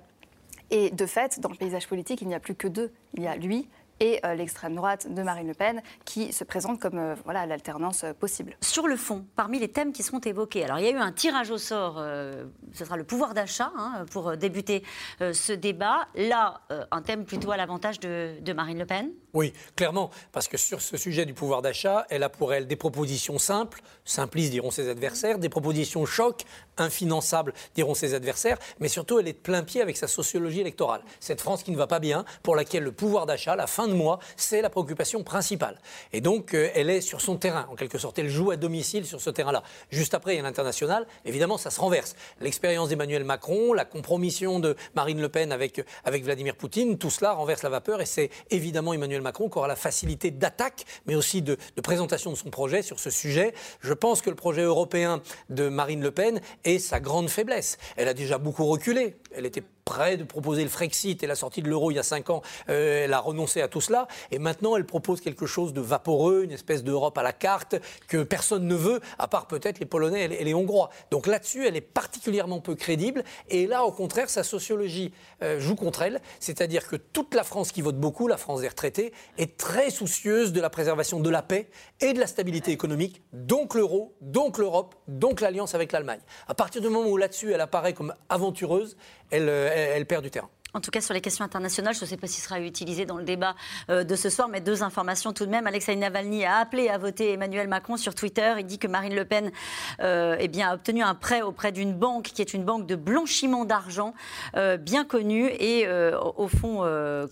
Et de fait, dans le paysage politique, il n'y a plus que deux. Il y a lui et l'extrême droite de Marine Le Pen, qui se présente comme l'alternance possible. Sur le fond, parmi les thèmes qui seront évoqués, alors il y a eu un tirage au sort, ce sera le pouvoir d'achat, hein, pour débuter ce débat. Là, un thème plutôt à l'avantage de Marine Le Pen. Oui, clairement, parce que sur ce sujet du pouvoir d'achat, elle a pour elle des propositions simples, simplistes diront ses adversaires, des propositions choc, infinançables diront ses adversaires, mais surtout elle est de plein pied avec sa sociologie électorale. Cette France qui ne va pas bien, pour laquelle le pouvoir d'achat, la fin de mois, c'est la préoccupation principale. Et donc, elle est sur son terrain, en quelque sorte. Elle joue à domicile sur ce terrain-là. Juste après, il y a l'international. Évidemment, ça se renverse. L'expérience d'Emmanuel Macron, la compromission de Marine Le Pen avec Vladimir Poutine, tout cela renverse la vapeur et c'est évidemment Emmanuel Macron qui aura la facilité d'attaque, mais aussi de présentation de son projet sur ce sujet. Je pense que le projet européen de Marine Le Pen est sa grande faiblesse. Elle a déjà beaucoup reculé. Elle était près de proposer le Frexit et la sortie de l'euro il y a 5 ans, elle a renoncé à tout cela. Et maintenant, elle propose quelque chose de vaporeux, une espèce d'Europe à la carte que personne ne veut, à part peut-être les Polonais et les Hongrois. Donc là-dessus, elle est particulièrement peu crédible. Et là, au contraire, sa sociologie joue contre elle. C'est-à-dire que toute la France qui vote beaucoup, la France des retraités, est très soucieuse de la préservation de la paix et de la stabilité économique, donc l'euro, donc l'Europe, donc l'alliance avec l'Allemagne. À partir du moment où là-dessus, elle apparaît comme aventureuse, elle perd du terrain. En tout cas, sur les questions internationales, je ne sais pas si ce sera utilisé dans le débat de ce soir, mais 2 informations tout de même. Alexei Navalny a appelé à voter Emmanuel Macron sur Twitter. Il dit que Marine Le Pen a obtenu un prêt auprès d'une banque qui est une banque de blanchiment d'argent bien connue et au fond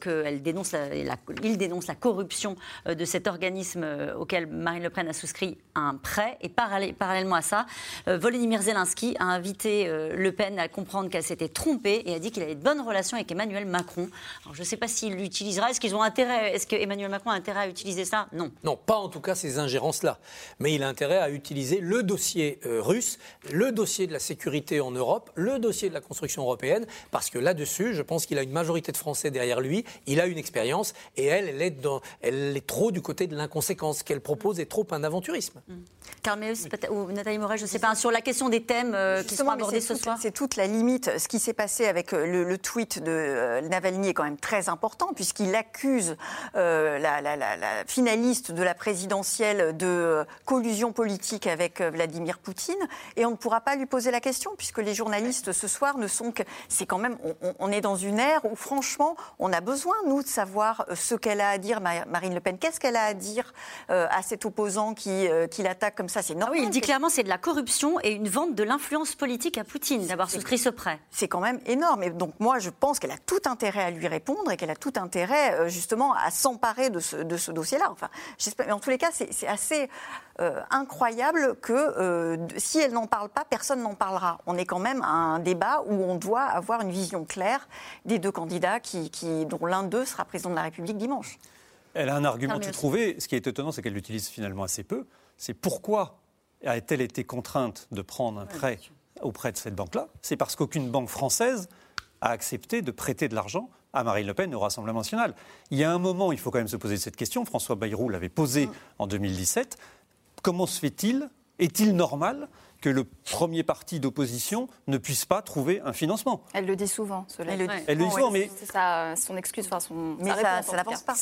qu'il dénonce la corruption de cet organisme auquel Marine Le Pen a souscrit un prêt. Et parallèlement à ça, Volodymyr Zelensky a invité Le Pen à comprendre qu'elle s'était trompée et a dit qu'il avait de bonnes relations avec Emmanuel Macron. Alors, je ne sais pas s'il l'utilisera. Est-ce que Emmanuel Macron a intérêt à utiliser ça? Non. Non, pas en tout cas ces ingérences-là. Mais il a intérêt à utiliser le dossier russe, le dossier de la sécurité en Europe, le dossier de la construction européenne, parce que là-dessus, je pense qu'il a une majorité de Français derrière lui, il a une expérience, et elle est trop du côté de l'inconséquence. Ce qu'elle propose est trop un aventurisme. Carl Meeus ou Nathalie Mauret, je ne sais pas, sur la question des thèmes qui seront abordés ce soir. C'est toute la limite. Ce qui s'est passé avec le tweet de Navalny est quand même très important puisqu'il accuse la finaliste de la présidentielle de collusion politique avec Vladimir Poutine et on ne pourra pas lui poser la question puisque les journalistes ce soir ne sont que... C'est quand même... On est dans une ère où franchement on a besoin nous de savoir ce qu'elle a à dire Marine Le Pen. Qu'est-ce qu'elle a à dire à cet opposant qui l'attaque comme ça? C'est normal. Ah oui, il dit clairement c'est de la corruption et une vente de l'influence politique à Poutine d'avoir souscrit ce prêt. C'est quand même énorme et donc moi je pense qu'elle a tout intérêt à lui répondre et qu'elle a tout intérêt justement à s'emparer de ce dossier-là. Enfin, j'espère, mais en tous les cas, c'est assez incroyable que si elle n'en parle pas, personne n'en parlera. On est quand même à un débat où on doit avoir une vision claire des 2 candidats dont l'un d'eux sera président de la République dimanche. Elle a un argument tout trouvé. Ce qui est étonnant, c'est qu'elle l'utilise finalement assez peu. C'est pourquoi a-t-elle été contrainte de prendre un prêt auprès de cette banque-là? C'est parce qu'aucune banque française a accepté de prêter de l'argent à Marine Le Pen au Rassemblement national. Il y a un moment, il faut quand même se poser cette question, François Bayrou l'avait posée en 2017, comment se fait-il, est-il normal que le premier parti d'opposition ne puisse pas trouver un financement? Elle le dit souvent, cela. Elle le dit souvent, mais... C'est son excuse, enfin ça n'avance pas.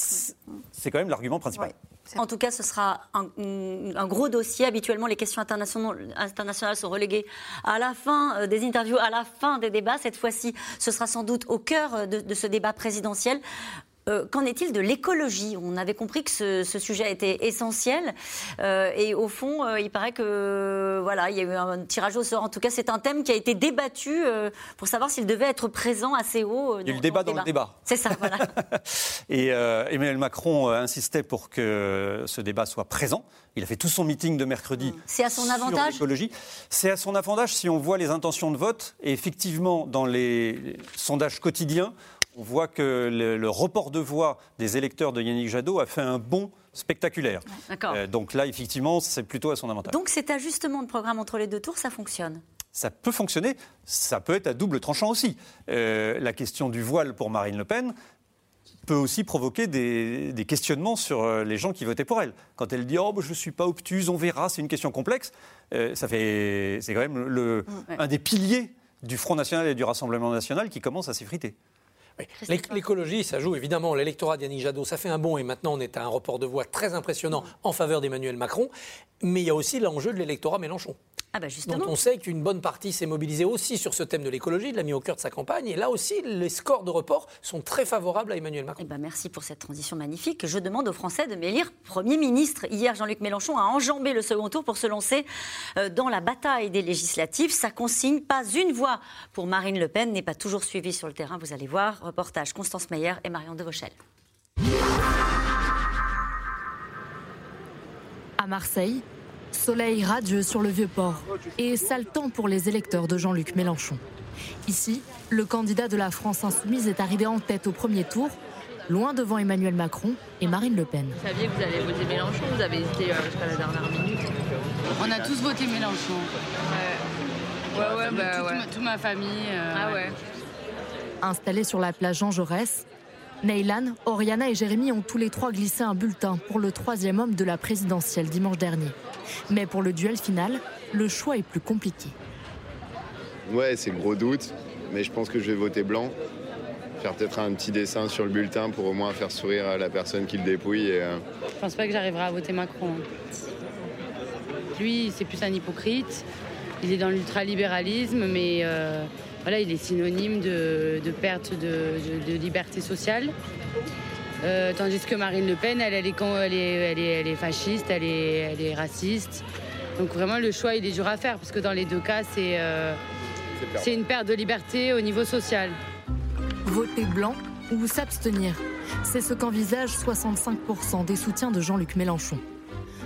C'est quand même l'argument principal. Ouais. En tout cas, ce sera un gros dossier. Habituellement, les questions internationales sont reléguées à la fin des interviews, à la fin des débats. Cette fois-ci, ce sera sans doute au cœur de ce débat présidentiel. Qu'en est-il de l'écologie? On avait compris que ce sujet était essentiel. Et au fond, il paraît que il y a eu un tirage au sort. En tout cas, c'est un thème qui a été débattu pour savoir s'il devait être présent assez haut. Il y a eu le débat dans le débat. C'est ça, voilà. Et Emmanuel Macron insistait pour que ce débat soit présent. Il a fait tout son meeting de mercredi sur l'écologie. C'est à son avantage si on voit les intentions de vote. Et effectivement, dans les sondages quotidiens, on voit que le report de voix des électeurs de Yannick Jadot a fait un bond spectaculaire. Donc là, effectivement, c'est plutôt à son avantage. Donc cet ajustement de programme entre les 2 tours, ça fonctionne? Ça peut fonctionner, ça peut être à double tranchant aussi. La question du voile pour Marine Le Pen peut aussi provoquer des questionnements sur les gens qui votaient pour elle. Quand elle dit « je ne suis pas obtuse, on verra, c'est une question complexe », c'est quand même un des piliers du Front National et du Rassemblement National qui commence à s'effriter. Oui. L'écologie, ça joue évidemment. L'électorat d'Yannick Jadot, ça fait un bond et maintenant on est à un report de voix très impressionnant en faveur d'Emmanuel Macron. Mais il y a aussi l'enjeu de l'électorat Mélenchon. Justement. Donc on sait qu'une bonne partie s'est mobilisée aussi sur ce thème de l'écologie, de l'a mis au cœur de sa campagne. Et là aussi, les scores de report sont très favorables à Emmanuel Macron. Merci pour cette transition magnifique. Je demande aux Français de m'élire Premier ministre. Hier, Jean-Luc Mélenchon a enjambé le second tour pour se lancer dans la bataille des législatives. Sa consigne, pas une voix pour Marine Le Pen, n'est pas toujours suivie sur le terrain. Vous allez voir, reportage Constance Meyer et Marion Devauchel. À Marseille, soleil radieux sur le Vieux-Port et sale temps pour les électeurs de Jean-Luc Mélenchon. Ici, le candidat de la France Insoumise est arrivé en tête au premier tour, loin devant Emmanuel Macron et Marine Le Pen. Vous saviez que vous allez voter Mélenchon, vous avez hésité jusqu'à la dernière minute. On a tous voté Mélenchon. Toute ma famille. Installés sur la plage Jean Jaurès, Neylan, Oriana et Jérémy ont tous les trois glissé un bulletin pour le troisième homme de la présidentielle dimanche dernier. Mais pour le duel final, le choix est plus compliqué. Ouais, c'est gros doute, mais je pense que je vais voter blanc. Faire peut-être un petit dessin sur le bulletin pour au moins faire sourire la personne qui le dépouille. Je pense pas que j'arriverai à voter Macron. Lui, c'est plus un hypocrite. Il est dans l'ultralibéralisme, mais voilà, il est synonyme de perte de liberté sociale. Tandis que Marine Le Pen, elle est fasciste, elle est raciste. Donc vraiment, le choix, il est dur à faire, parce que dans les deux cas, c'est une perte de liberté au niveau social. Voter blanc ou s'abstenir, c'est ce qu'envisagent 65% des soutiens de Jean-Luc Mélenchon.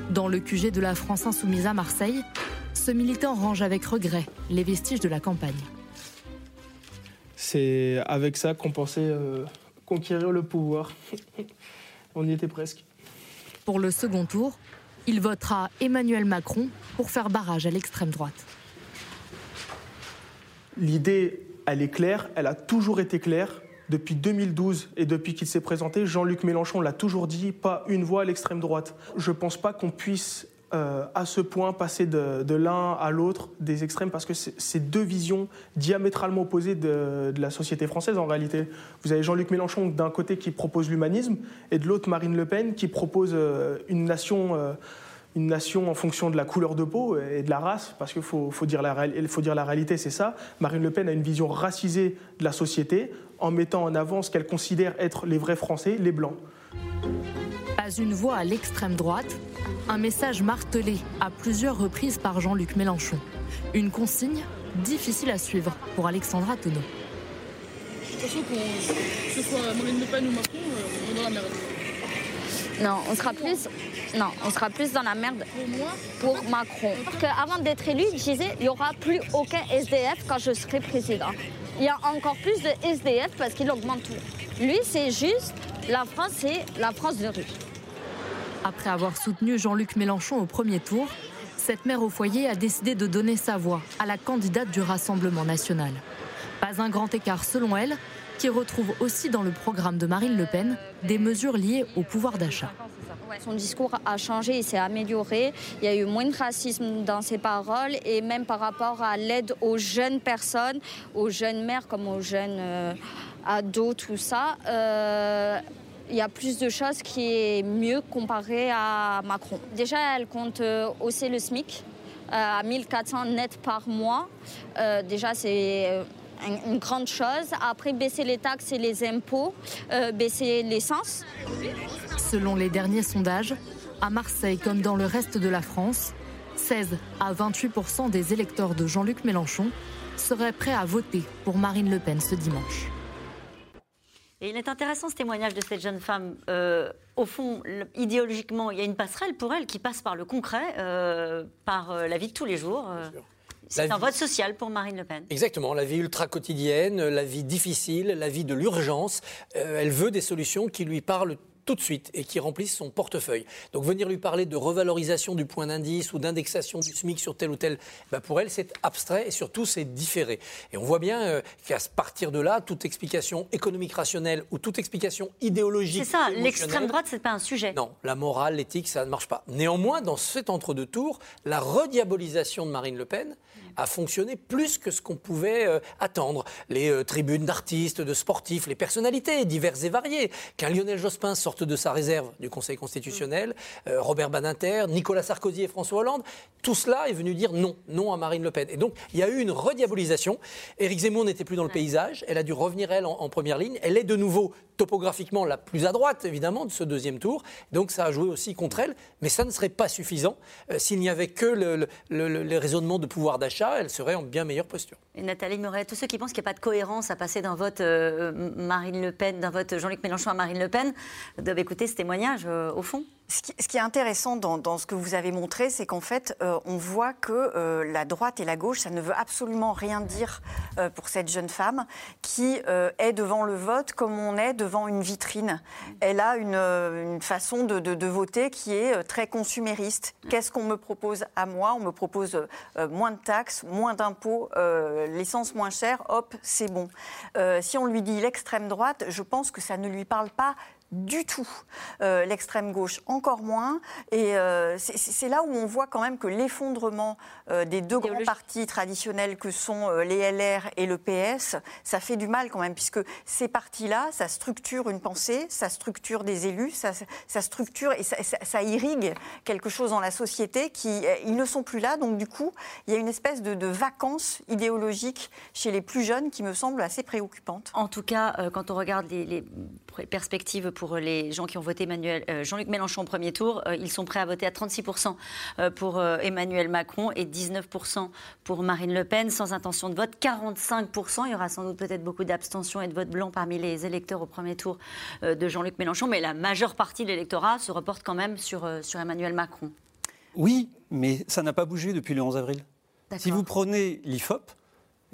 Dans le QG de la France Insoumise à Marseille, ce militant range avec regret les vestiges de la campagne. C'est avec ça qu'on pensait conquérir le pouvoir. On y était presque. Pour le second tour, il votera Emmanuel Macron pour faire barrage à l'extrême droite. L'idée, elle est claire, elle a toujours été claire. Depuis 2012 et depuis qu'il s'est présenté, Jean-Luc Mélenchon l'a toujours dit, pas une voix à l'extrême droite. Je ne pense pas qu'on puisse à ce point passer de l'un à l'autre des extrêmes, parce que c'est deux visions diamétralement opposées de la société française en réalité. Vous avez Jean-Luc Mélenchon d'un côté qui propose l'humanisme et de l'autre Marine Le Pen qui propose une nation en fonction de la couleur de peau et de la race, parce qu'il faut dire la réalité, c'est ça. Marine Le Pen a une vision racisée de la société en mettant en avant ce qu'elle considère être les vrais Français, les Blancs. Pas une voix à l'extrême droite, un message martelé à plusieurs reprises par Jean-Luc Mélenchon. Une consigne difficile à suivre pour Alexandra Tenot. De toute façon, que ce soit Marine Le Pen ou Macron, on est dans la merde. Non, on sera plus dans la merde pour Macron. Avant d'être élu, je disais, il n'y aura plus aucun SDF quand je serai président. Il y a encore plus de SDF parce qu'il augmente tout. Lui, c'est juste, la France, c'est la France de rue. Après avoir soutenu Jean-Luc Mélenchon au premier tour, cette mère au foyer a décidé de donner sa voix à la candidate du Rassemblement national. Pas un grand écart selon elle, qui retrouve aussi dans le programme de Marine Le Pen des mesures liées au pouvoir d'achat. Son discours a changé, il s'est amélioré, il y a eu moins de racisme dans ses paroles et même par rapport à l'aide aux jeunes personnes, aux jeunes mères comme aux jeunes ados, tout ça, il y a plus de choses qui est mieux comparé à Macron. Déjà, elle compte hausser le SMIC à 1400 net par mois, déjà c'est une grande chose. Après, baisser les taxes et les impôts, baisser l'essence. Selon les derniers sondages, à Marseille comme dans le reste de la France, 16 à 28% des électeurs de Jean-Luc Mélenchon seraient prêts à voter pour Marine Le Pen ce dimanche. Et il est intéressant ce témoignage de cette jeune femme. Au fond, idéologiquement, il y a une passerelle pour elle qui passe par le concret, par la vie de tous les jours. C'est un vote social pour Marine Le Pen. Exactement, la vie ultra quotidienne, la vie difficile, la vie de l'urgence. Elle veut des solutions qui lui parlent tout de suite et qui remplissent son portefeuille. Donc venir lui parler de revalorisation du point d'indice ou d'indexation du SMIC sur tel ou tel, pour elle c'est abstrait et surtout c'est différé. Et on voit bien qu'à partir de là, toute explication économique rationnelle ou toute explication idéologique... C'est ça, l'extrême droite c'est pas un sujet. Non, la morale, l'éthique, ça ne marche pas. Néanmoins, dans cet entre-deux tours, la rediabolisation de Marine Le Pen a fonctionné plus que ce qu'on pouvait attendre. Les tribunes d'artistes, de sportifs, les personnalités diverses et variées, qu'un Lionel Jospin sorte de sa réserve du Conseil constitutionnel, Robert Badinter, Nicolas Sarkozy et François Hollande, tout cela est venu dire non, non à Marine Le Pen. Et donc, il y a eu une rediabolisation. Éric Zemmour n'était plus dans le paysage, elle a dû revenir, elle, en première ligne. Elle est de nouveau, topographiquement, la plus à droite, évidemment, de ce deuxième tour. Donc, ça a joué aussi contre elle, mais ça ne serait pas suffisant s'il n'y avait que les raisonnements de pouvoir d'achat. Elle serait en bien meilleure posture. Et Nathalie Mauret, tous ceux qui pensent qu'il n'y a pas de cohérence à passer d'un vote Marine Le Pen, d'un vote Jean-Luc Mélenchon à Marine Le Pen, doivent écouter ce témoignage, au fond. Ce qui est intéressant dans ce que vous avez montré, c'est qu'en fait, on voit que la droite et la gauche, ça ne veut absolument rien dire pour cette jeune femme qui est devant le vote comme on est devant une vitrine. Elle a une façon de voter qui est très consumériste. Qu'est-ce qu'on me propose à moi ? On me propose moins de taxes, moins d'impôts, l'essence moins chère, hop, c'est bon. Si on lui dit l'extrême droite, je pense que ça ne lui parle pas du tout. L'extrême gauche, encore moins. Et c'est là où on voit quand même que l'effondrement des deux grands partis traditionnels que sont les LR et le PS, ça fait du mal quand même, puisque ces partis-là, ça structure une pensée, ça structure des élus, ça structure et ça irrigue quelque chose dans la société qui, ils ne sont plus là. Donc du coup, il y a une espèce de vacance idéologique chez les plus jeunes qui me semble assez préoccupante. En tout cas, quand on regarde les perspectives pour les gens qui ont voté Jean-Luc Mélenchon au premier tour, ils sont prêts à voter à 36% pour Emmanuel Macron et 19% pour Marine Le Pen, sans intention de vote, 45%. Il y aura sans doute peut-être beaucoup d'abstention et de vote blanc parmi les électeurs au premier tour de Jean-Luc Mélenchon, mais la majeure partie de l'électorat se reporte quand même sur Emmanuel Macron. Oui, mais ça n'a pas bougé depuis le 11 avril. D'accord. Si vous prenez l'IFOP,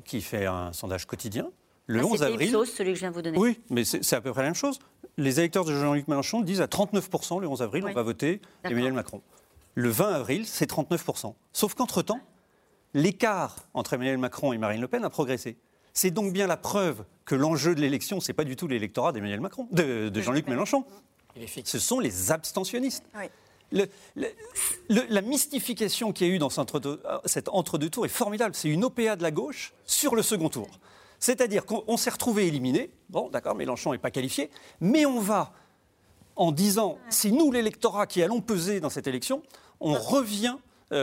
qui fait un sondage quotidien, le 11 avril... C'était Ipsos, celui que je viens de vous donner. Oui, mais c'est à peu près la même chose. Les électeurs de Jean-Luc Mélenchon disent à 39% le 11 avril, oui, on va voter Emmanuel Macron. Le 20 avril, c'est 39%. Sauf qu'entre-temps, l'écart entre Emmanuel Macron et Marine Le Pen a progressé. C'est donc bien la preuve que l'enjeu de l'élection, ce n'est pas du tout l'électorat d'Emmanuel Macron, de Jean-Luc Mélenchon. Ce sont les abstentionnistes. Oui. La mystification qu'il y a eu dans cet entre-deux-tours est formidable. C'est une OPA de la gauche sur le second tour. C'est-à-dire qu'on s'est retrouvé éliminé, bon d'accord, Mélenchon n'est pas qualifié, mais on va, en disant, c'est nous l'électorat qui allons peser dans cette élection, on revient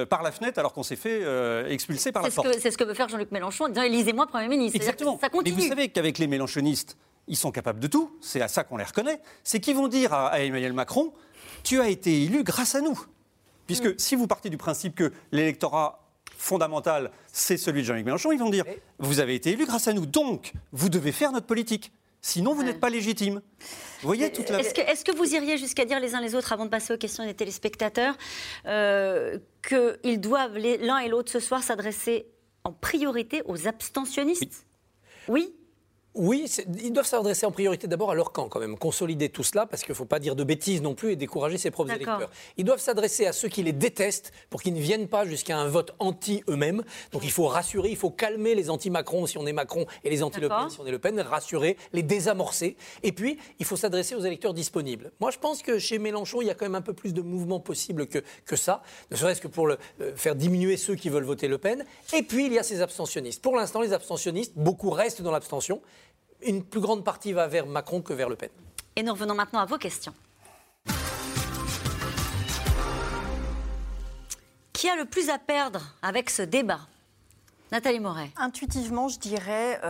par la fenêtre alors qu'on s'est fait expulser par la porte. C'est ce que veut faire Jean-Luc Mélenchon en disant, élisez-moi Premier ministre. Exactement, ça continue. Mais vous savez qu'avec les mélenchonistes, ils sont capables de tout, c'est à ça qu'on les reconnaît, c'est qu'ils vont dire à Emmanuel Macron, tu as été élu grâce à nous. Puisque si vous partez du principe que l'électorat fondamental, c'est celui de Jean-Luc Mélenchon, ils vont dire, vous avez été élu grâce à nous, donc vous devez faire notre politique, sinon vous n'êtes pas légitime. Vous voyez toute la... Est-ce que vous iriez jusqu'à dire les uns les autres, avant de passer aux questions des téléspectateurs, qu'ils doivent, l'un et l'autre ce soir, s'adresser en priorité aux abstentionnistes ? Oui. Oui, ils doivent s'adresser en priorité d'abord à leur camp quand même, consolider tout cela parce qu'il ne faut pas dire de bêtises non plus et décourager ses propres électeurs. Ils doivent s'adresser à ceux qui les détestent pour qu'ils ne viennent pas jusqu'à un vote anti eux-mêmes. Donc il faut rassurer, il faut calmer les anti-Macron si on est Macron et les anti-Le Pen si on est Le Pen, rassurer, les désamorcer. Et puis il faut s'adresser aux électeurs disponibles. Moi je pense que chez Mélenchon il y a quand même un peu plus de mouvement possible que ça, ne serait-ce que pour faire diminuer ceux qui veulent voter Le Pen. Et puis il y a ces abstentionnistes. Pour l'instant les abstentionnistes, beaucoup restent dans l'abstention. Une plus grande partie va vers Macron que vers Le Pen. Et nous revenons maintenant à vos questions. Qui a le plus à perdre avec ce débat ? Nathalie Mauret. Intuitivement, je dirais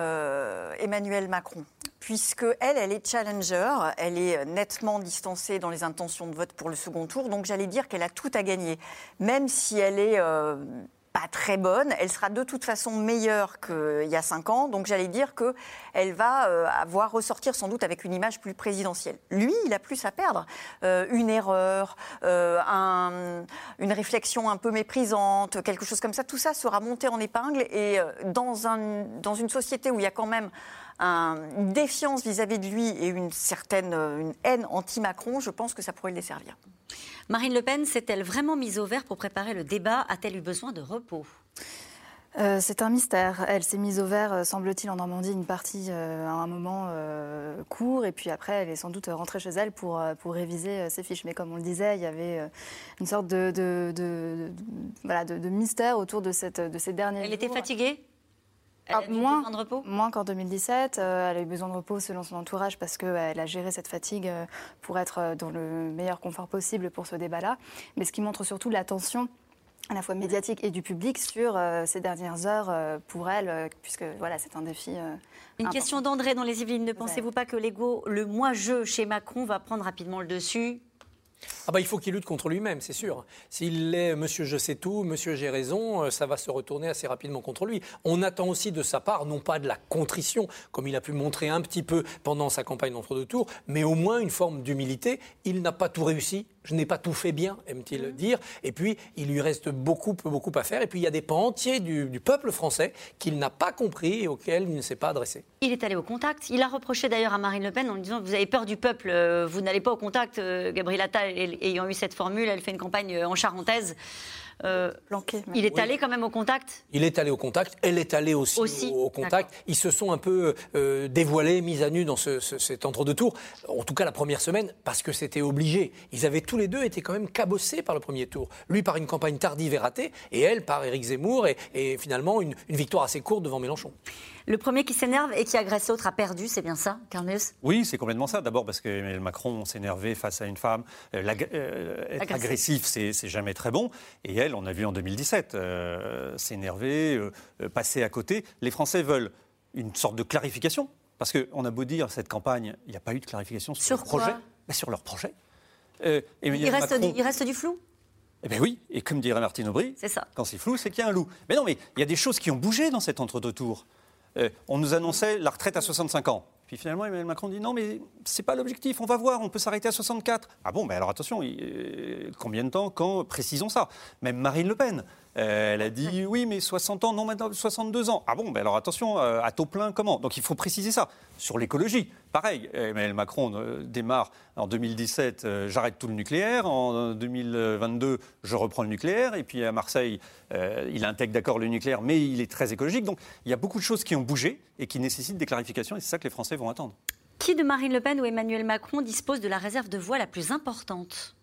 Emmanuel Macron. Puisque elle est challenger, elle est nettement distancée dans les intentions de vote pour le second tour. Donc j'allais dire qu'elle a tout à gagner. Même si elle est... pas très bonne, elle sera de toute façon meilleure qu'il y a 5 ans, donc j'allais dire qu'elle va avoir ressortir sans doute avec une image plus présidentielle. Lui, il a plus à perdre. Une erreur, une réflexion un peu méprisante, quelque chose comme ça, tout ça sera monté en épingle et dans une société où il y a quand même une défiance vis-à-vis de lui et une haine anti-Macron, je pense que ça pourrait le desservir. Marine Le Pen s'est-elle vraiment mise au vert pour préparer le débat ? A-t-elle eu besoin de repos ? C'est un mystère. Elle s'est mise au vert, semble-t-il, en Normandie, une partie à un moment court. Et puis après, elle est sans doute rentrée chez elle pour réviser ses fiches. Mais comme on le disait, il y avait une sorte de mystère autour de ces derniers jours. Elle était fatiguée ? Elle a eu besoin de repos ? Moins qu'en 2017. Elle a eu besoin de repos selon son entourage parce qu'elle a géré cette fatigue pour être dans le meilleur confort possible pour ce débat-là. Mais ce qui montre surtout la tension à la fois médiatique et du public sur ces dernières heures pour elle, puisque voilà, c'est un défi Une important. Question d'André dans les Yvelines. Ne pensez-vous pas que l'ego, le moi-je chez Macron va prendre rapidement le dessus ? Ah bah, il faut qu'il lutte contre lui-même, c'est sûr. S'il est monsieur je sais tout, monsieur j'ai raison, ça va se retourner assez rapidement contre lui. On attend aussi de sa part, non pas de la contrition, comme il a pu montrer un petit peu pendant sa campagne d'entre-deux tours, mais au moins une forme d'humilité. Il n'a pas tout réussi, je n'ai pas tout fait bien, aime-t-il dire. Et puis, il lui reste beaucoup à faire. Et puis, il y a des pans entiers du peuple français qu'il n'a pas compris et auxquels il ne s'est pas adressé. Il est allé au contact. Il a reproché d'ailleurs à Marine Le Pen en lui disant « Vous avez peur du peuple, vous n'allez pas au contact. » Gabriel Attal ayant eu cette formule, elle fait une campagne en charentaise. Il est allé quand même au contact. Il est allé au contact, elle est allée aussi au contact. D'accord. Ils se sont un peu dévoilés, mis à nu dans cet entre-deux tours, en tout cas la première semaine, parce que c'était obligé. Ils avaient tous les deux été quand même cabossés par le premier tour. Lui par une campagne tardive et ratée, et elle par Éric Zemmour, et finalement une victoire assez courte devant Mélenchon. Le premier qui s'énerve et qui agresse l'autre a perdu, c'est bien ça, Carl Meeus ? Oui, c'est complètement ça. D'abord parce qu'Emmanuel Macron s'énervait face à une femme. Être agressif, c'est jamais très bon. Et elle, on a vu en 2017, s'énerver, passer à côté. Les Français veulent une sorte de clarification. Parce qu'on a beau dire, cette campagne, il n'y a pas eu de clarification sur leur projet. Mais sur leur projet. Il reste du flou ? Eh bien oui, et comme dirait Martine Aubry, c'est ça. Quand c'est flou, c'est qu'il y a un loup. Mais non, mais il y a des choses qui ont bougé dans cet entre-deux tours. On nous annonçait la retraite à 65 ans. Puis finalement, Emmanuel Macron dit « Non, mais c'est pas l'objectif, on va voir, on peut s'arrêter à 64 ». Ah bon, mais alors attention, combien de temps, quand, précisons ça. Même Marine Le Pen, elle a dit « Oui, mais 60 ans, non, maintenant 62 ans ». Ah bon, mais alors attention, à taux plein, comment ? Donc il faut préciser ça. Sur l'écologie, pareil, Emmanuel Macron démarre en 2017 « J'arrête tout le nucléaire », en 2022 « Je reprends le nucléaire », et puis à Marseille, il intègre d'accord le nucléaire, mais il est très écologique. Donc il y a beaucoup de choses qui ont bougé et qui nécessitent des clarifications, et c'est ça que les Français vont attendre. Qui de Marine Le Pen ou Emmanuel Macron dispose de la réserve de voix la plus importante ?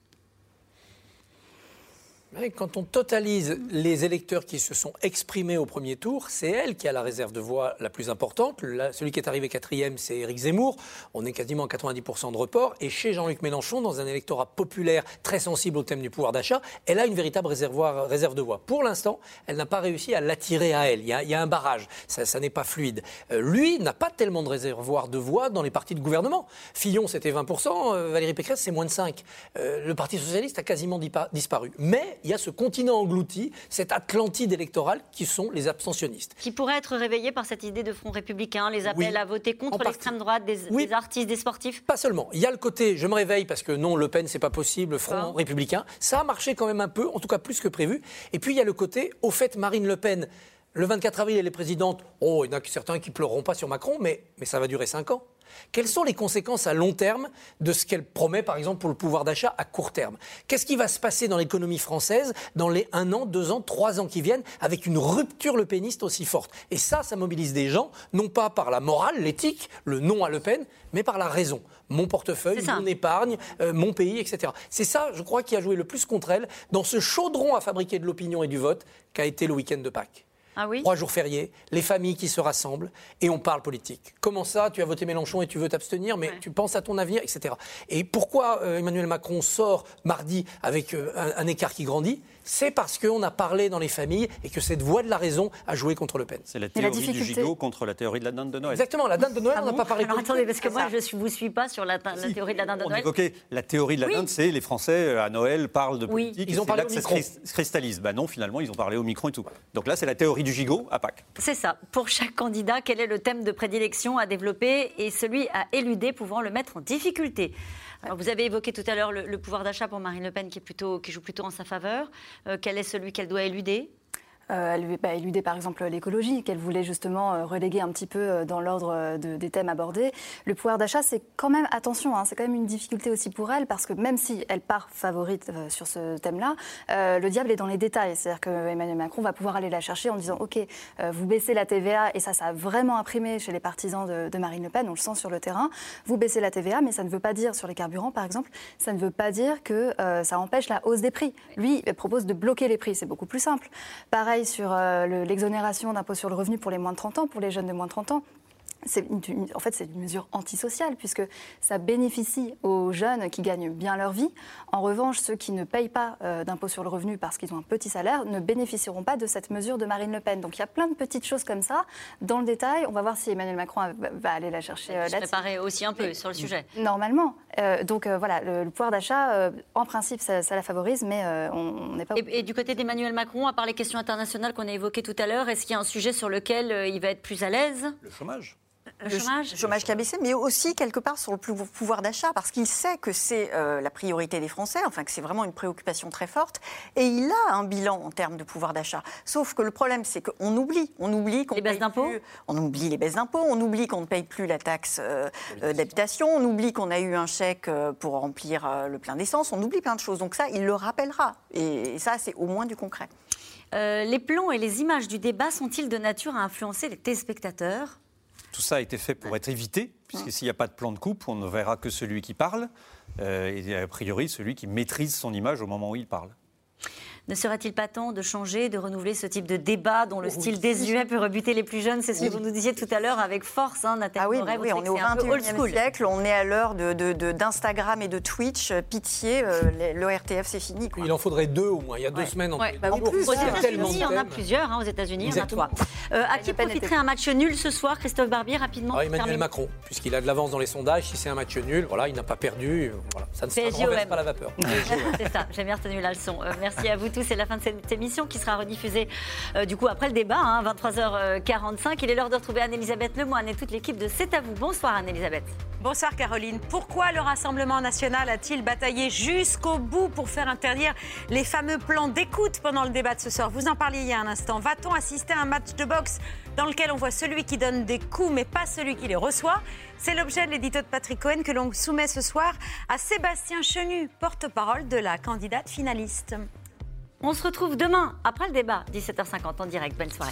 Quand on totalise les électeurs qui se sont exprimés au premier tour, c'est elle qui a la réserve de voix la plus importante. Celui qui est arrivé quatrième, c'est Éric Zemmour. On est quasiment à 90% de report. Et chez Jean-Luc Mélenchon, dans un électorat populaire très sensible au thème du pouvoir d'achat, elle a une véritable réserve de voix. Pour l'instant, elle n'a pas réussi à l'attirer à elle. Il y a un barrage. Ça n'est pas fluide. Lui n'a pas tellement de réservoir de voix dans les partis de gouvernement. Fillon, c'était 20%. Valérie Pécresse, c'est moins de 5%. Le Parti socialiste a quasiment disparu. Mais il y a ce continent englouti, cette Atlantide électorale qui sont les abstentionnistes. Qui pourraient être réveillés par cette idée de front républicain, les appels à voter contre l'extrême droite, des artistes, des sportifs. Pas seulement. Il y a le côté je me réveille parce que non, Le Pen, c'est pas possible, front républicain. Ça a marché quand même un peu, en tout cas plus que prévu. Et puis il y a le côté, au fait, Marine Le Pen, le 24 avril, elle est présidente. Oh, il y en a certains qui pleureront pas sur Macron, mais ça va durer 5 ans. Quelles sont les conséquences à long terme de ce qu'elle promet, par exemple, pour le pouvoir d'achat à court terme ? Qu'est-ce qui va se passer dans l'économie française dans les 1 an, 2 ans, 3 ans qui viennent avec une rupture lepéniste aussi forte ? Et ça mobilise des gens, non pas par la morale, l'éthique, le non à Le Pen, mais par la raison. Mon portefeuille, mon épargne, mon pays, etc. C'est ça, je crois, qui a joué le plus contre elle dans ce chaudron à fabriquer de l'opinion et du vote qu'a été le week-end de Pâques. Ah oui ? 3 jours fériés, les familles qui se rassemblent et on parle politique. Comment ça ? Tu as voté Mélenchon et tu veux t'abstenir, mais tu penses à ton avenir, etc. Et pourquoi Emmanuel Macron sort mardi avec un écart qui grandit ? C'est parce qu'on a parlé dans les familles et que cette voix de la raison a joué contre Le Pen. C'est la théorie du gigot contre la théorie de la dinde de Noël. Exactement, la dinde de Noël, on n'a pas parlé. Alors attendez, parce que moi, je ne vous suis pas sur la théorie de la dinde de Noël. On évoquait la théorie de la dinde, c'est les Français à Noël parlent de politique. Oui. Ils ont parlé au micro. Ça se cristallise. Non, finalement, ils ont parlé au micro et tout. Donc là, c'est la théorie du gigot à Pâques. C'est ça. Pour chaque candidat, quel est le thème de prédilection à développer et celui à éluder pouvant le mettre en difficulté ? Alors, vous avez évoqué tout à l'heure le pouvoir d'achat pour Marine Le Pen qui joue plutôt en sa faveur. Quel est celui qu'elle doit éluder ? Éluder par exemple l'écologie, qu'elle voulait justement reléguer un petit peu dans l'ordre des thèmes abordés. Le pouvoir d'achat, c'est quand même, attention, c'est quand même une difficulté aussi pour elle, parce que même si elle part favorite sur ce thème-là, le diable est dans les détails. C'est-à-dire qu'Emmanuel Macron va pouvoir aller la chercher en disant « Ok, vous baissez la TVA, et ça a vraiment imprimé chez les partisans de Marine Le Pen, on le sent sur le terrain, vous baissez la TVA, mais ça ne veut pas dire, sur les carburants par exemple, ça ne veut pas dire que ça empêche la hausse des prix. » Lui, il propose de bloquer les prix, c'est beaucoup plus simple. Pareil, sur l'exonération d'impôt sur le revenu pour les moins de 30 ans, pour les jeunes de moins de 30 ans. En fait, c'est une mesure antisociale puisque ça bénéficie aux jeunes qui gagnent bien leur vie. En revanche, ceux qui ne payent pas d'impôt sur le revenu parce qu'ils ont un petit salaire ne bénéficieront pas de cette mesure de Marine Le Pen. Donc, il y a plein de petites choses comme ça. Dans le détail, on va voir si Emmanuel Macron va aller la chercher là-dessus. Préparer aussi un peu sur le sujet. Normalement. Voilà, le pouvoir d'achat, en principe, ça la favorise, mais on n'est pas... Et du côté d'Emmanuel Macron, à part les questions internationales qu'on a évoquées tout à l'heure, est-ce qu'il y a un sujet sur lequel il va être plus à l'aise ? Le chômage. Le chômage qui a baissé, mais aussi quelque part sur le pouvoir d'achat, parce qu'il sait que c'est la priorité des Français, enfin que c'est vraiment une préoccupation très forte, et il a un bilan en termes de pouvoir d'achat. Sauf que le problème, c'est qu'on oublie. On oublie les baisses d'impôts, on oublie qu'on ne paye plus la taxe d'habitation, on oublie qu'on a eu un chèque pour remplir le plein d'essence, on oublie plein de choses. Donc ça, il le rappellera. Et ça, c'est au moins du concret. Les plans et les images du débat sont-ils de nature à influencer les téléspectateurs ? Tout ça a été fait pour être évité, puisque s'il n'y a pas de plan de coupe, on ne verra que celui qui parle, et a priori celui qui maîtrise son image au moment où il parle. Ne serait-il pas temps de changer, de renouveler ce type de débat dont le style désuet peut rebuter les plus jeunes ? C'est ce que vous nous disiez tout à l'heure avec force, hein, Nathalie Mauret. Oui, on est au XXIe siècle, on est à l'heure d'Instagram et de Twitch. Pitié, l'ORTF, c'est fini. Quoi. Il en faudrait deux au moins. Il y a 2 semaines. En plus, aux États-Unis, il y en a plusieurs. Aux États-Unis, il y en a 3. À qui profiterait un match nul ce soir, Christophe Barbier, rapidement ? Emmanuel Macron, puisqu'il a de l'avance dans les sondages. Si c'est un match nul, voilà, il n'a pas perdu. Voilà, ça ne se renverse pas la vapeur. C'est ça, j'ai bien retenu la leçon. Merci à vous. C'est la fin de cette émission qui sera rediffusée après le débat, 23h45. Il est l'heure de retrouver Anne-Elisabeth Lemoine et toute l'équipe de C'est à vous. Bonsoir Anne-Elisabeth. Bonsoir Caroline. Pourquoi le Rassemblement national a-t-il bataillé jusqu'au bout pour faire interdire les fameux plans d'écoute pendant le débat de ce soir ? Vous en parliez il y a un instant. Va-t-on assister à un match de boxe dans lequel on voit celui qui donne des coups mais pas celui qui les reçoit ? C'est l'objet de l'édito de Patrick Cohen que l'on soumet ce soir à Sébastien Chenu, porte-parole de la candidate finaliste. On se retrouve demain, après le débat, 17h50 en direct. Bonne soirée.